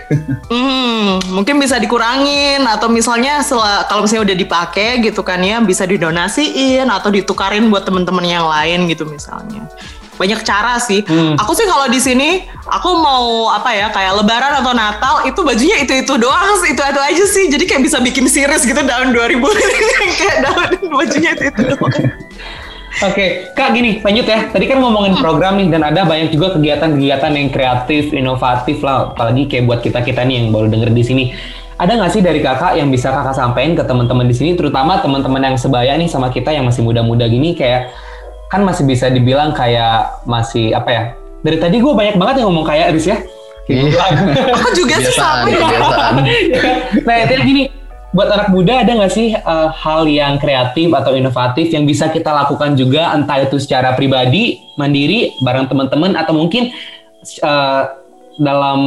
Mungkin bisa dikurangin atau misalnya kalau misalnya udah dipakai gitu kan ya, bisa didonasiin atau ditukarin buat temen-temen yang lain gitu misalnya. Banyak cara sih. Aku sih kalau di sini aku mau apa ya, kayak Lebaran atau Natal itu bajunya itu doang, itu aja sih. Jadi kayak bisa bikin series gitu tahun 2000 kayak bajunya itu doang. Oke, Kak, gini lanjut ya. Tadi kan ngomongin program nih, dan ada banyak juga kegiatan-kegiatan yang kreatif, inovatif lah. Apalagi kayak buat kita-kita nih yang baru denger di sini. Ada nggak sih dari kakak yang bisa kakak sampaikan ke teman-teman di sini, terutama teman-teman yang sebaya nih sama kita yang masih muda-muda gini, kayak kan masih bisa dibilang kayak masih apa ya? Dari tadi gue banyak banget yang ngomong kayak Riz ya. Aku juga sih sama. Nah, itu gini. Buat anak muda ada nggak sih hal yang kreatif atau inovatif yang bisa kita lakukan juga, entah itu secara pribadi, mandiri, bareng teman-teman, atau mungkin dalam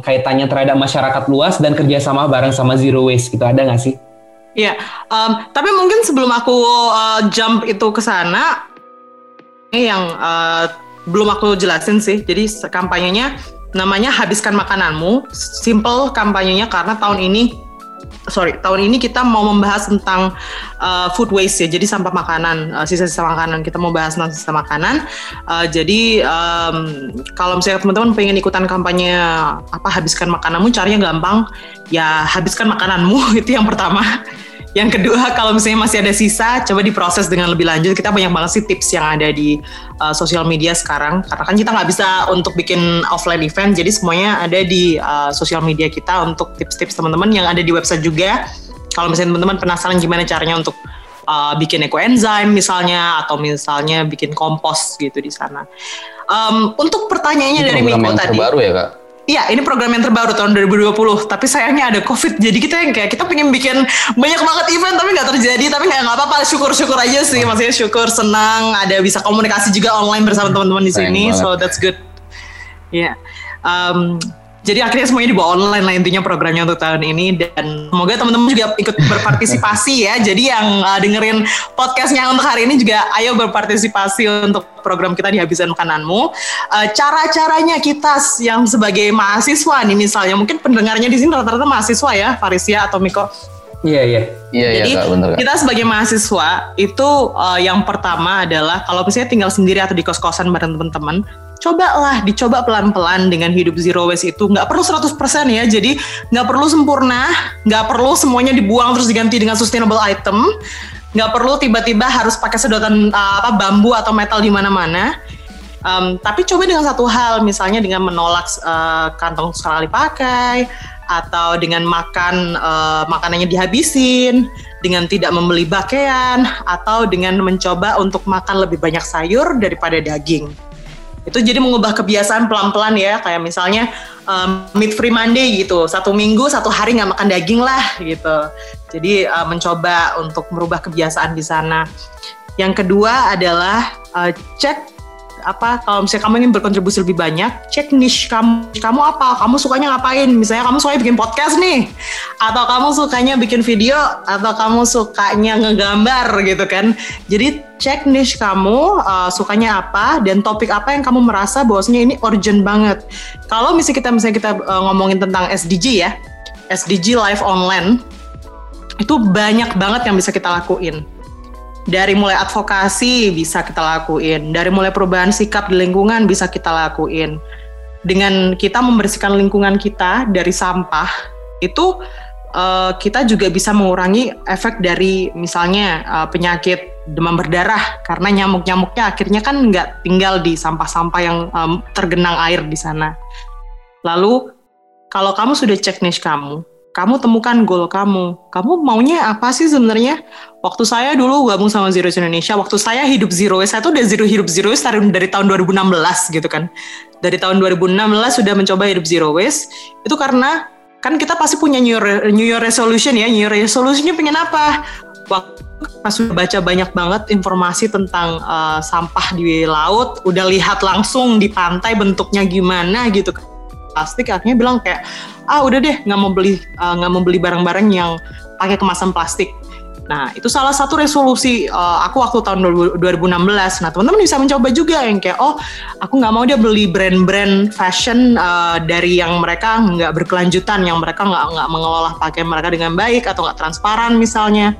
kaitannya terhadap masyarakat luas dan kerjasama bareng sama Zero Waste gitu, ada nggak sih? Iya, tapi mungkin sebelum aku jump itu ke sana, ini yang belum aku jelasin sih, jadi kampanyenya namanya Habiskan Makananmu, simple kampanyenya karena tahun ini kita mau membahas tentang food waste ya, jadi sampah makanan, sisa-sisa makanan. Kita mau bahas tentang sisa makanan. Jadi kalau misalnya teman-teman pengen ikutan kampanye apa Habiskan Makananmu, caranya gampang ya, habiskan makananmu itu yang pertama. Yang kedua, kalau misalnya masih ada sisa, coba diproses dengan lebih lanjut. Kita banyak banget sih tips yang ada di sosial media sekarang. Karena kan kita nggak bisa untuk bikin offline event, jadi semuanya ada di sosial media kita untuk tips-tips teman-teman yang ada di website juga. Kalau misalnya teman-teman penasaran gimana caranya untuk bikin eco-enzyme misalnya, atau misalnya bikin kompos gitu di sana. Untuk pertanyaannya ini dari Miko tadi. Baru ya, Kak? Iya, ini program yang terbaru tahun 2020, tapi sayangnya ada COVID, jadi kita yang kayak, kita pengen bikin banyak banget event, tapi nggak terjadi, tapi nggak apa-apa, syukur-syukur aja sih, maksudnya syukur, senang, ada bisa komunikasi juga online bersama teman-teman di sini, so that's good. Iya, jadi akhirnya semuanya dibawa online lah intinya programnya untuk tahun ini, dan semoga teman-teman juga ikut berpartisipasi ya. Jadi yang dengerin podcastnya untuk hari ini juga ayo berpartisipasi untuk program kita di Habiskan Makananmu. Cara-caranya kita yang sebagai mahasiswa nih misalnya, mungkin pendengarnya di sini rata-rata mahasiswa ya, Farisia atau Miko. Iya. Jadi kita sebagai mahasiswa itu yang pertama adalah kalau misalnya tinggal sendiri atau di kos-kosan bareng teman-teman, dicoba pelan-pelan dengan hidup zero waste itu. Nggak perlu 100% ya, jadi nggak perlu sempurna, nggak perlu semuanya dibuang terus diganti dengan sustainable item, nggak perlu tiba-tiba harus pakai sedotan bambu atau metal di mana-mana. Tapi coba dengan satu hal, misalnya dengan menolak kantong sekali pakai, atau dengan makan makanannya dihabisin, dengan tidak membeli pakaian, atau dengan mencoba untuk makan lebih banyak sayur daripada daging. Itu jadi mengubah kebiasaan pelan-pelan ya, kayak misalnya meat free Monday gitu, 1 minggu 1 hari nggak makan daging lah gitu. Jadi mencoba untuk merubah kebiasaan di sana. Yang kedua adalah cek kalau misalnya kamu ingin berkontribusi lebih banyak, cek niche kamu apa, kamu sukanya ngapain. Misalnya kamu sukanya bikin podcast nih, atau kamu sukanya bikin video, atau kamu sukanya ngegambar gitu kan. Jadi cek niche kamu, sukanya apa, dan topik apa yang kamu merasa bahwasanya ini urgent banget. Kalau misalnya kita ngomongin tentang SDG ya, SDG Live Online, itu banyak banget yang bisa kita lakuin. Dari mulai advokasi bisa kita lakuin, dari mulai perubahan sikap di lingkungan bisa kita lakuin. Dengan kita membersihkan lingkungan kita dari sampah, itu kita juga bisa mengurangi efek dari misalnya penyakit demam berdarah, karena nyamuk-nyamuknya akhirnya kan nggak tinggal di sampah-sampah yang tergenang air di sana. Lalu, kalau kamu sudah cek niche kamu temukan goal kamu maunya apa sih sebenarnya? Waktu saya dulu gabung sama Zero Waste Indonesia, waktu saya hidup Zero Waste, saya tuh udah hidup Zero Waste dari tahun 2016 gitu kan. Dari tahun 2016 sudah mencoba hidup Zero Waste, itu karena kan kita pasti punya New Year Resolution ya, New Year Resolution-nya pengen apa? Waktu pas sudah baca banyak banget informasi tentang sampah di laut, udah lihat langsung di pantai bentuknya gimana gitu kan. Plastik akhirnya bilang kayak udah deh nggak mau beli barang-barang yang pakai kemasan plastik. Nah itu salah satu resolusi aku waktu tahun 2016. Nah teman-teman bisa mencoba juga yang kayak aku nggak mau dia beli brand-brand fashion dari yang mereka nggak berkelanjutan, yang mereka nggak mengelola pakaian mereka dengan baik atau nggak transparan misalnya,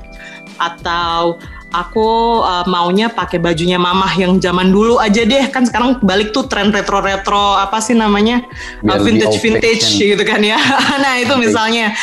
atau aku maunya pakai bajunya mamah yang zaman dulu aja deh, kan sekarang balik tuh tren retro-retro apa sih namanya, vintage gitu kan ya. Nah itu misalnya,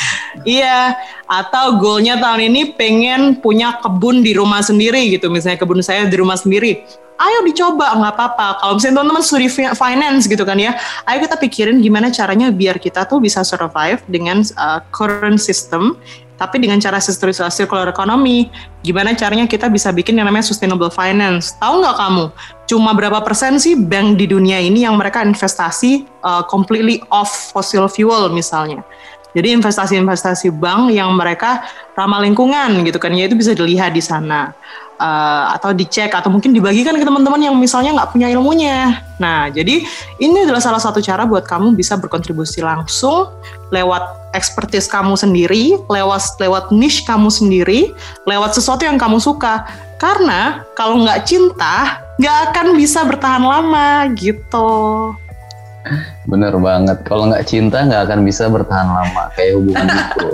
iya. Atau goalnya tahun ini pengen punya kebun di rumah sendiri gitu, misalnya kebun saya di rumah sendiri. Ayo dicoba, nggak apa-apa. Kalau misalnya teman-teman studi finance gitu kan ya, ayo kita pikirin gimana caranya biar kita tuh bisa survive dengan current system. Tapi dengan cara circular economy, gimana caranya kita bisa bikin yang namanya sustainable finance? Tahu nggak kamu, cuma berapa persen sih bank di dunia ini yang mereka investasi completely off fossil fuel misalnya? Jadi investasi-investasi bank yang mereka ramah lingkungan gitu kan, ya itu bisa dilihat di sana. Atau dicek, atau mungkin dibagikan ke teman-teman yang misalnya nggak punya ilmunya. Nah, jadi ini adalah salah satu cara buat kamu bisa berkontribusi langsung lewat expertise kamu sendiri, lewat niche kamu sendiri, lewat sesuatu yang kamu suka. Karena kalau nggak cinta, nggak akan bisa bertahan lama, gitu. Bener banget, kalau nggak cinta nggak akan bisa bertahan lama, kayak hubungan Miko.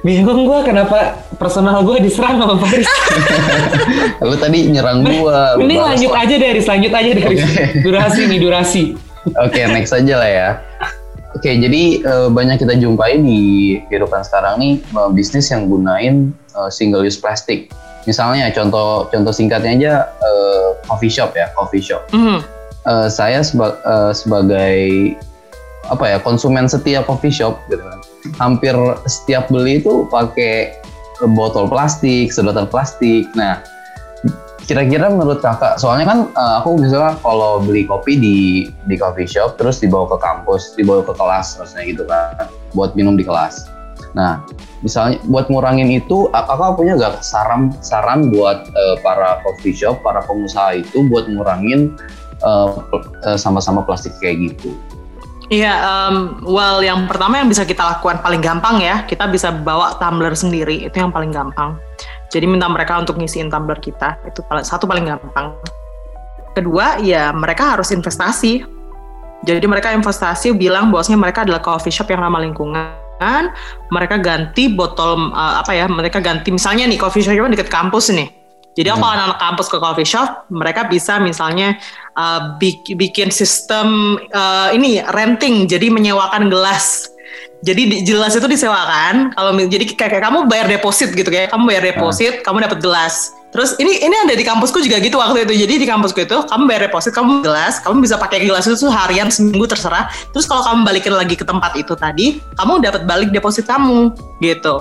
Bingung gue kenapa personal gue diserang sama Faris. Lu tadi nyerang gue. Ini lanjut aja dari durasi. Oke, next aja lah ya. Oke, jadi banyak kita jumpai di kehidupan sekarang nih bisnis yang gunain single use plastik. Misalnya contoh singkatnya aja coffee shop. Saya sebagai apa ya, konsumen setia coffee shop gitu kan. Hampir setiap beli itu pakai botol plastik, sedotan plastik. Nah, kira-kira menurut kakak, soalnya kan aku misalnya kalau beli kopi di coffee shop terus dibawa ke kampus, dibawa ke kelas maksudnya gitu kan, buat minum di kelas. Nah, misalnya buat ngurangin itu, kakak punya gak saran buat para coffee shop, para pengusaha itu buat ngurangin sama-sama plastik kayak gitu? Iya, yang pertama yang bisa kita lakukan paling gampang ya, kita bisa bawa tumbler sendiri, itu yang paling gampang. Jadi minta mereka untuk ngisiin tumbler kita, itu satu paling gampang. Kedua, ya mereka harus investasi. Jadi mereka investasi bilang bahwasanya mereka adalah coffee shop yang ramah lingkungan, mereka ganti botol, mereka ganti misalnya nih, coffee shop-nya dekat kampus nih. Jadi kalau anak kampus ke coffee shop, mereka bisa misalnya bikin sistem renting, jadi menyewakan gelas. Jadi gelas itu disewakan. Kalau jadi kayak kamu bayar deposit gitu ya, kamu bayar deposit, kamu dapat gelas. Terus ini ada di kampusku juga gitu waktu itu. Jadi di kampusku itu kamu bayar deposit, kamu gelas, kamu bisa pakai gelas itu harian, seminggu, terserah. Terus kalau kamu balikin lagi ke tempat itu tadi, kamu dapat balik deposit kamu gitu.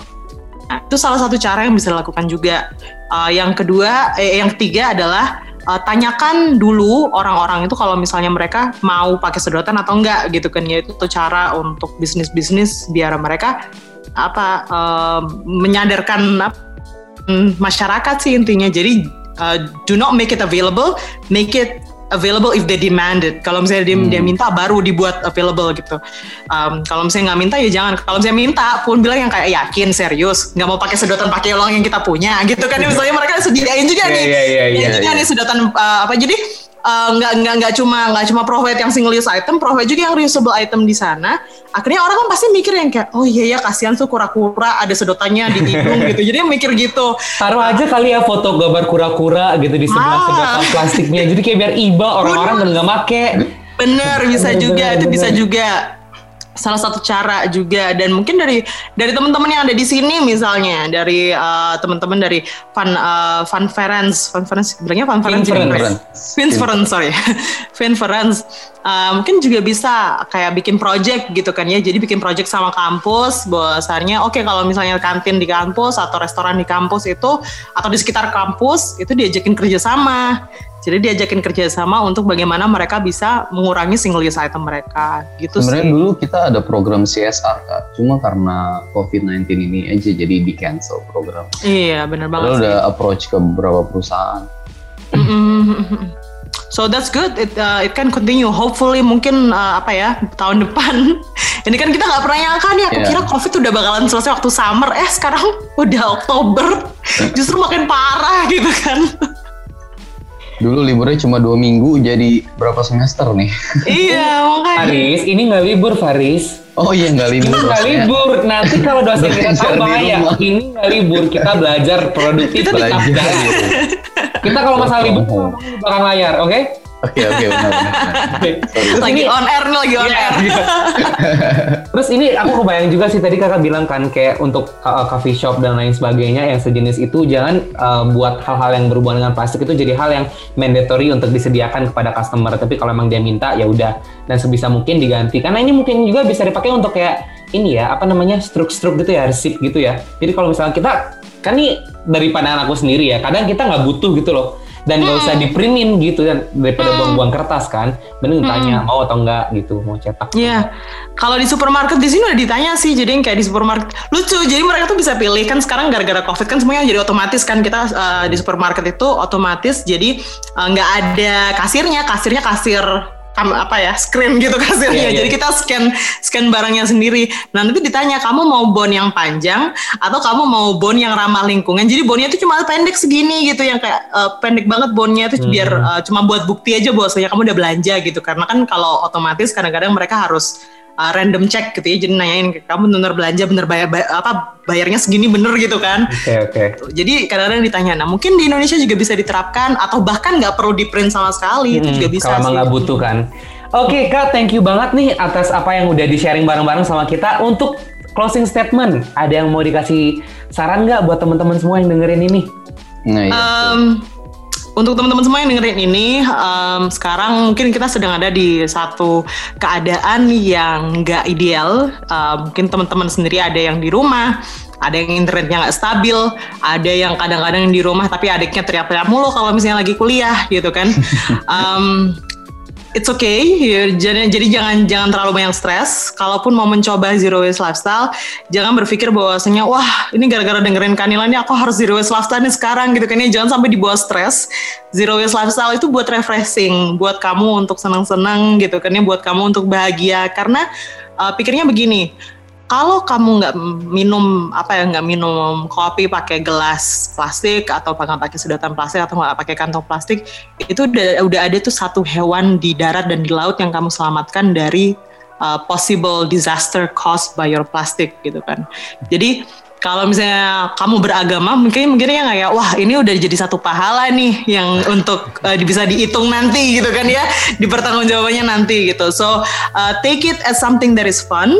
Nah, itu salah satu cara yang bisa dilakukan juga. Yang ketiga adalah tanyakan dulu orang-orang itu kalau misalnya mereka mau pakai sedotan atau enggak gitu kan ya. Itu cara untuk bisnis-bisnis biar mereka menyadarkan masyarakat sih intinya. Jadi do not make it available, make it available if they demand it. Kalau misalnya dia minta baru dibuat available gitu. Kalau misalnya nggak minta ya jangan. Kalau misalnya minta pun bilang yang kayak yakin, serius, nggak mau pakai sedotan pakai ulang yang kita punya gitu kan. Misalnya mereka sediain juga nih sedotan. Jadi nggak cuma provide yang single use item, provide juga yang reusable item di sana. Akhirnya orang kan pasti mikir yang kayak, oh iya ya kasihan tuh kura-kura ada sedotannya di hidung gitu. Jadi mikir gitu. Taruh aja kali ya foto gambar kura-kura gitu di sebelah plastiknya. Jadi kayak biar iba orang-orang dan nggak make. Bener, bisa juga, itu bisa juga. Salah satu cara juga, dan mungkin dari teman-teman yang ada di sini misalnya dari teman-teman dari Finference mungkin juga bisa kayak bikin project gitu kan ya, jadi bikin project sama kampus bahwasannya oke, kalau misalnya kantin di kampus atau restoran di kampus itu atau di sekitar kampus itu diajakin kerjasama untuk bagaimana mereka bisa mengurangi single use item mereka gitu. Sebenarnya dulu kita ada program CSR Kak, cuma karena COVID-19 ini aja jadi di cancel program. Iya benar banget. Lalu udah approach ke beberapa perusahaan. So that's good. It can continue. Hopefully mungkin tahun depan. Ini kan kita nggak pernah nyangka nih. Aku kira COVID udah bakalan selesai waktu summer. Sekarang udah Oktober. Justru makin parah gitu kan. Dulu liburnya cuma 2 minggu, jadi berapa semester nih? Iya, makanya. Faris, ini nggak libur, Faris. Oh iya, nggak libur. Kita nggak libur. Nanti kalau dosen kita tahu bahaya. Ini nggak libur, kita belajar produktif. Kita belajar. Kita kalau masalah libur, kita bakal layar, oke? Oke, benar. Lagi on air. Terus ini aku kebayang juga sih, tadi kakak bilang kan kayak untuk coffee shop dan lain sebagainya yang sejenis itu jangan buat hal-hal yang berhubungan dengan plastik itu jadi hal yang mandatory untuk disediakan kepada customer. Tapi kalau emang dia minta ya udah, dan sebisa mungkin diganti. Karena ini mungkin juga bisa dipakai untuk kayak ini ya, struk-struk gitu ya, resip gitu ya. Jadi kalau misalnya kita kan nih dari pandangan aku sendiri ya, kadang kita nggak butuh gitu loh. Dan gak usah diprintin gitu kan, daripada buang-buang kertas kan, mending tanya mau atau enggak gitu, mau cetak. Iya, kalau di supermarket di sini udah ditanya sih, jadi yang kayak di supermarket lucu, jadi mereka tuh bisa pilih kan sekarang gara-gara COVID kan semuanya jadi otomatis kan, kita di supermarket itu otomatis, jadi nggak ada kasirnya screen gitu kasirnya. Jadi kita scan barangnya sendiri. Nah, nanti ditanya kamu mau bon yang panjang atau kamu mau bon yang ramah lingkungan. Jadi bonnya itu cuma pendek segini gitu, yang kayak pendek banget bonnya itu biar cuma buat bukti aja bahwasanya kamu udah belanja gitu. Karena kan kalau otomatis kadang-kadang mereka harus random check gitu ya, jadi nanyain kamu bener belanja, bener bayarnya segini bener gitu kan. Oke. Jadi kadang-kadang ditanya, nah mungkin di Indonesia juga bisa diterapkan atau bahkan nggak perlu di print sama sekali, itu juga bisa. Kalau emang nggak butuh kan. Oke, Kak, thank you banget nih atas apa yang udah di-sharing bareng-bareng sama kita. Untuk closing statement, ada yang mau dikasih saran nggak buat teman-teman semua yang dengerin ini? Nah, iya. Untuk teman-teman semua yang dengerin ini, sekarang mungkin kita sedang ada di satu keadaan yang nggak ideal. Mungkin teman-teman sendiri ada yang di rumah, ada yang internetnya nggak stabil, ada yang kadang-kadang di rumah tapi adiknya teriak-teriak mulu kalau misalnya lagi kuliah gitu kan. It's okay, jadi jangan terlalu banyak stres. Kalaupun mau mencoba zero waste lifestyle, jangan berpikir bahwasanya wah ini gara-gara dengerin Kanila ini aku harus zero waste lifestyle nih sekarang gitu kan ya. Jangan sampai dibawa stres. Zero waste lifestyle itu buat refreshing, buat kamu untuk senang-senang gitu kan ya, buat kamu untuk bahagia. Karena pikirnya begini, kalau kamu nggak minum kopi pakai gelas plastik atau pakai sedotan plastik atau nggak pakai kantong plastik, itu udah ada tuh satu hewan di darat dan di laut yang kamu selamatkan dari possible disaster caused by your plastic gitu kan. Jadi kalau misalnya kamu beragama, mungkin ya kayak wah ini udah jadi satu pahala nih yang untuk bisa dihitung nanti gitu kan ya, dipertanggungjawabannya nanti gitu. So take it as something that is fun.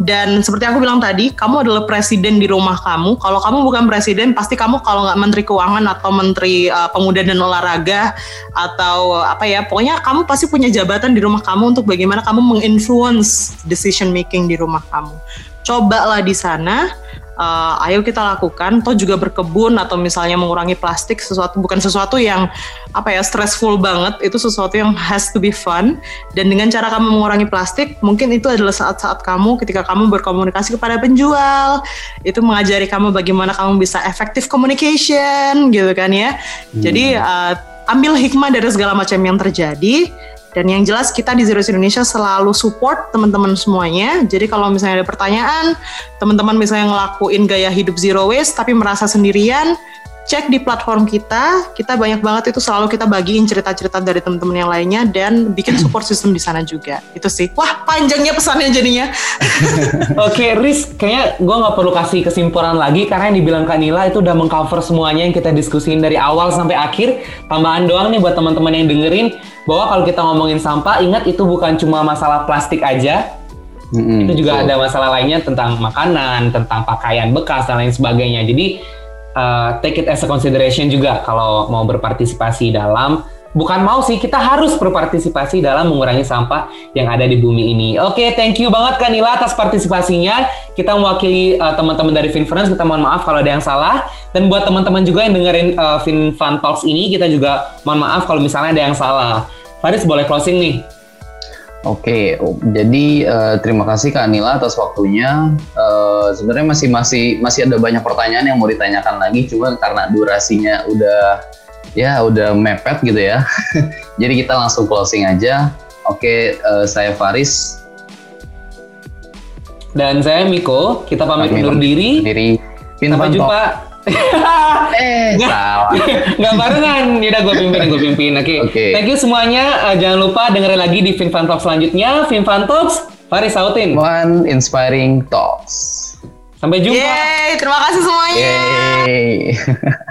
Dan seperti aku bilang tadi, kamu adalah presiden di rumah kamu. Kalau kamu bukan presiden, pasti kamu kalau nggak menteri keuangan atau menteri pemuda dan olahraga atau pokoknya kamu pasti punya jabatan di rumah kamu untuk bagaimana kamu menginfluence decision making di rumah kamu. Cobalah di sana. Ayo kita lakukan, atau juga berkebun atau misalnya mengurangi plastik, bukan sesuatu yang stressful banget, itu sesuatu yang has to be fun. Dan dengan cara kamu mengurangi plastik, mungkin itu adalah saat-saat kamu ketika kamu berkomunikasi kepada penjual, itu mengajari kamu bagaimana kamu bisa effective communication gitu kan ya. Jadi ambil hikmah dari segala macam yang terjadi. Dan yang jelas kita di Zero Waste Indonesia selalu support teman-teman semuanya. Jadi kalau misalnya ada pertanyaan, teman-teman misalnya ngelakuin gaya hidup Zero Waste tapi merasa sendirian, cek di platform kita. Kita banyak banget itu selalu kita bagiin cerita-cerita dari teman-teman yang lainnya dan bikin support system di sana juga. Itu sih. Wah, panjangnya pesannya jadinya. Oke, Riz, kayaknya gue nggak perlu kasih kesimpulan lagi karena yang dibilang Kak Nila itu udah mengcover semuanya yang kita diskusin dari awal sampai akhir. Tambahan doang nih buat teman-teman yang dengerin bahwa kalau kita ngomongin sampah, ingat itu bukan cuma masalah plastik aja. Itu juga ada masalah lainnya tentang makanan, tentang pakaian bekas dan lain sebagainya. Jadi take it as a consideration juga kalau mau berpartisipasi dalam, bukan mau sih, kita harus berpartisipasi dalam mengurangi sampah yang ada di bumi ini. Oke, thank you banget Kak Nila atas partisipasinya. Kita mewakili teman-teman dari Finference, kita mohon maaf kalau ada yang salah. Dan buat teman-teman juga yang dengerin Finfun Talks ini, kita juga mohon maaf kalau misalnya ada yang salah. Faris, boleh closing nih. Oke, jadi terima kasih Kak Nila atas waktunya. Sebenarnya masih ada banyak pertanyaan yang mau ditanyakan lagi, cuma karena durasinya udah mepet gitu ya. Jadi kita langsung closing aja. Oke, saya Faris dan saya Miko. Kita pamit undur diri. Sampai jumpa. Salah. Nggak barengan. Yaudah, gue pimpin. Oke. Thank you semuanya. Jangan lupa dengerin lagi di Finfun Talks selanjutnya. Finfun Talks, Faris Sautin. One Inspiring Talks. Sampai jumpa. Yeay, terima kasih semuanya.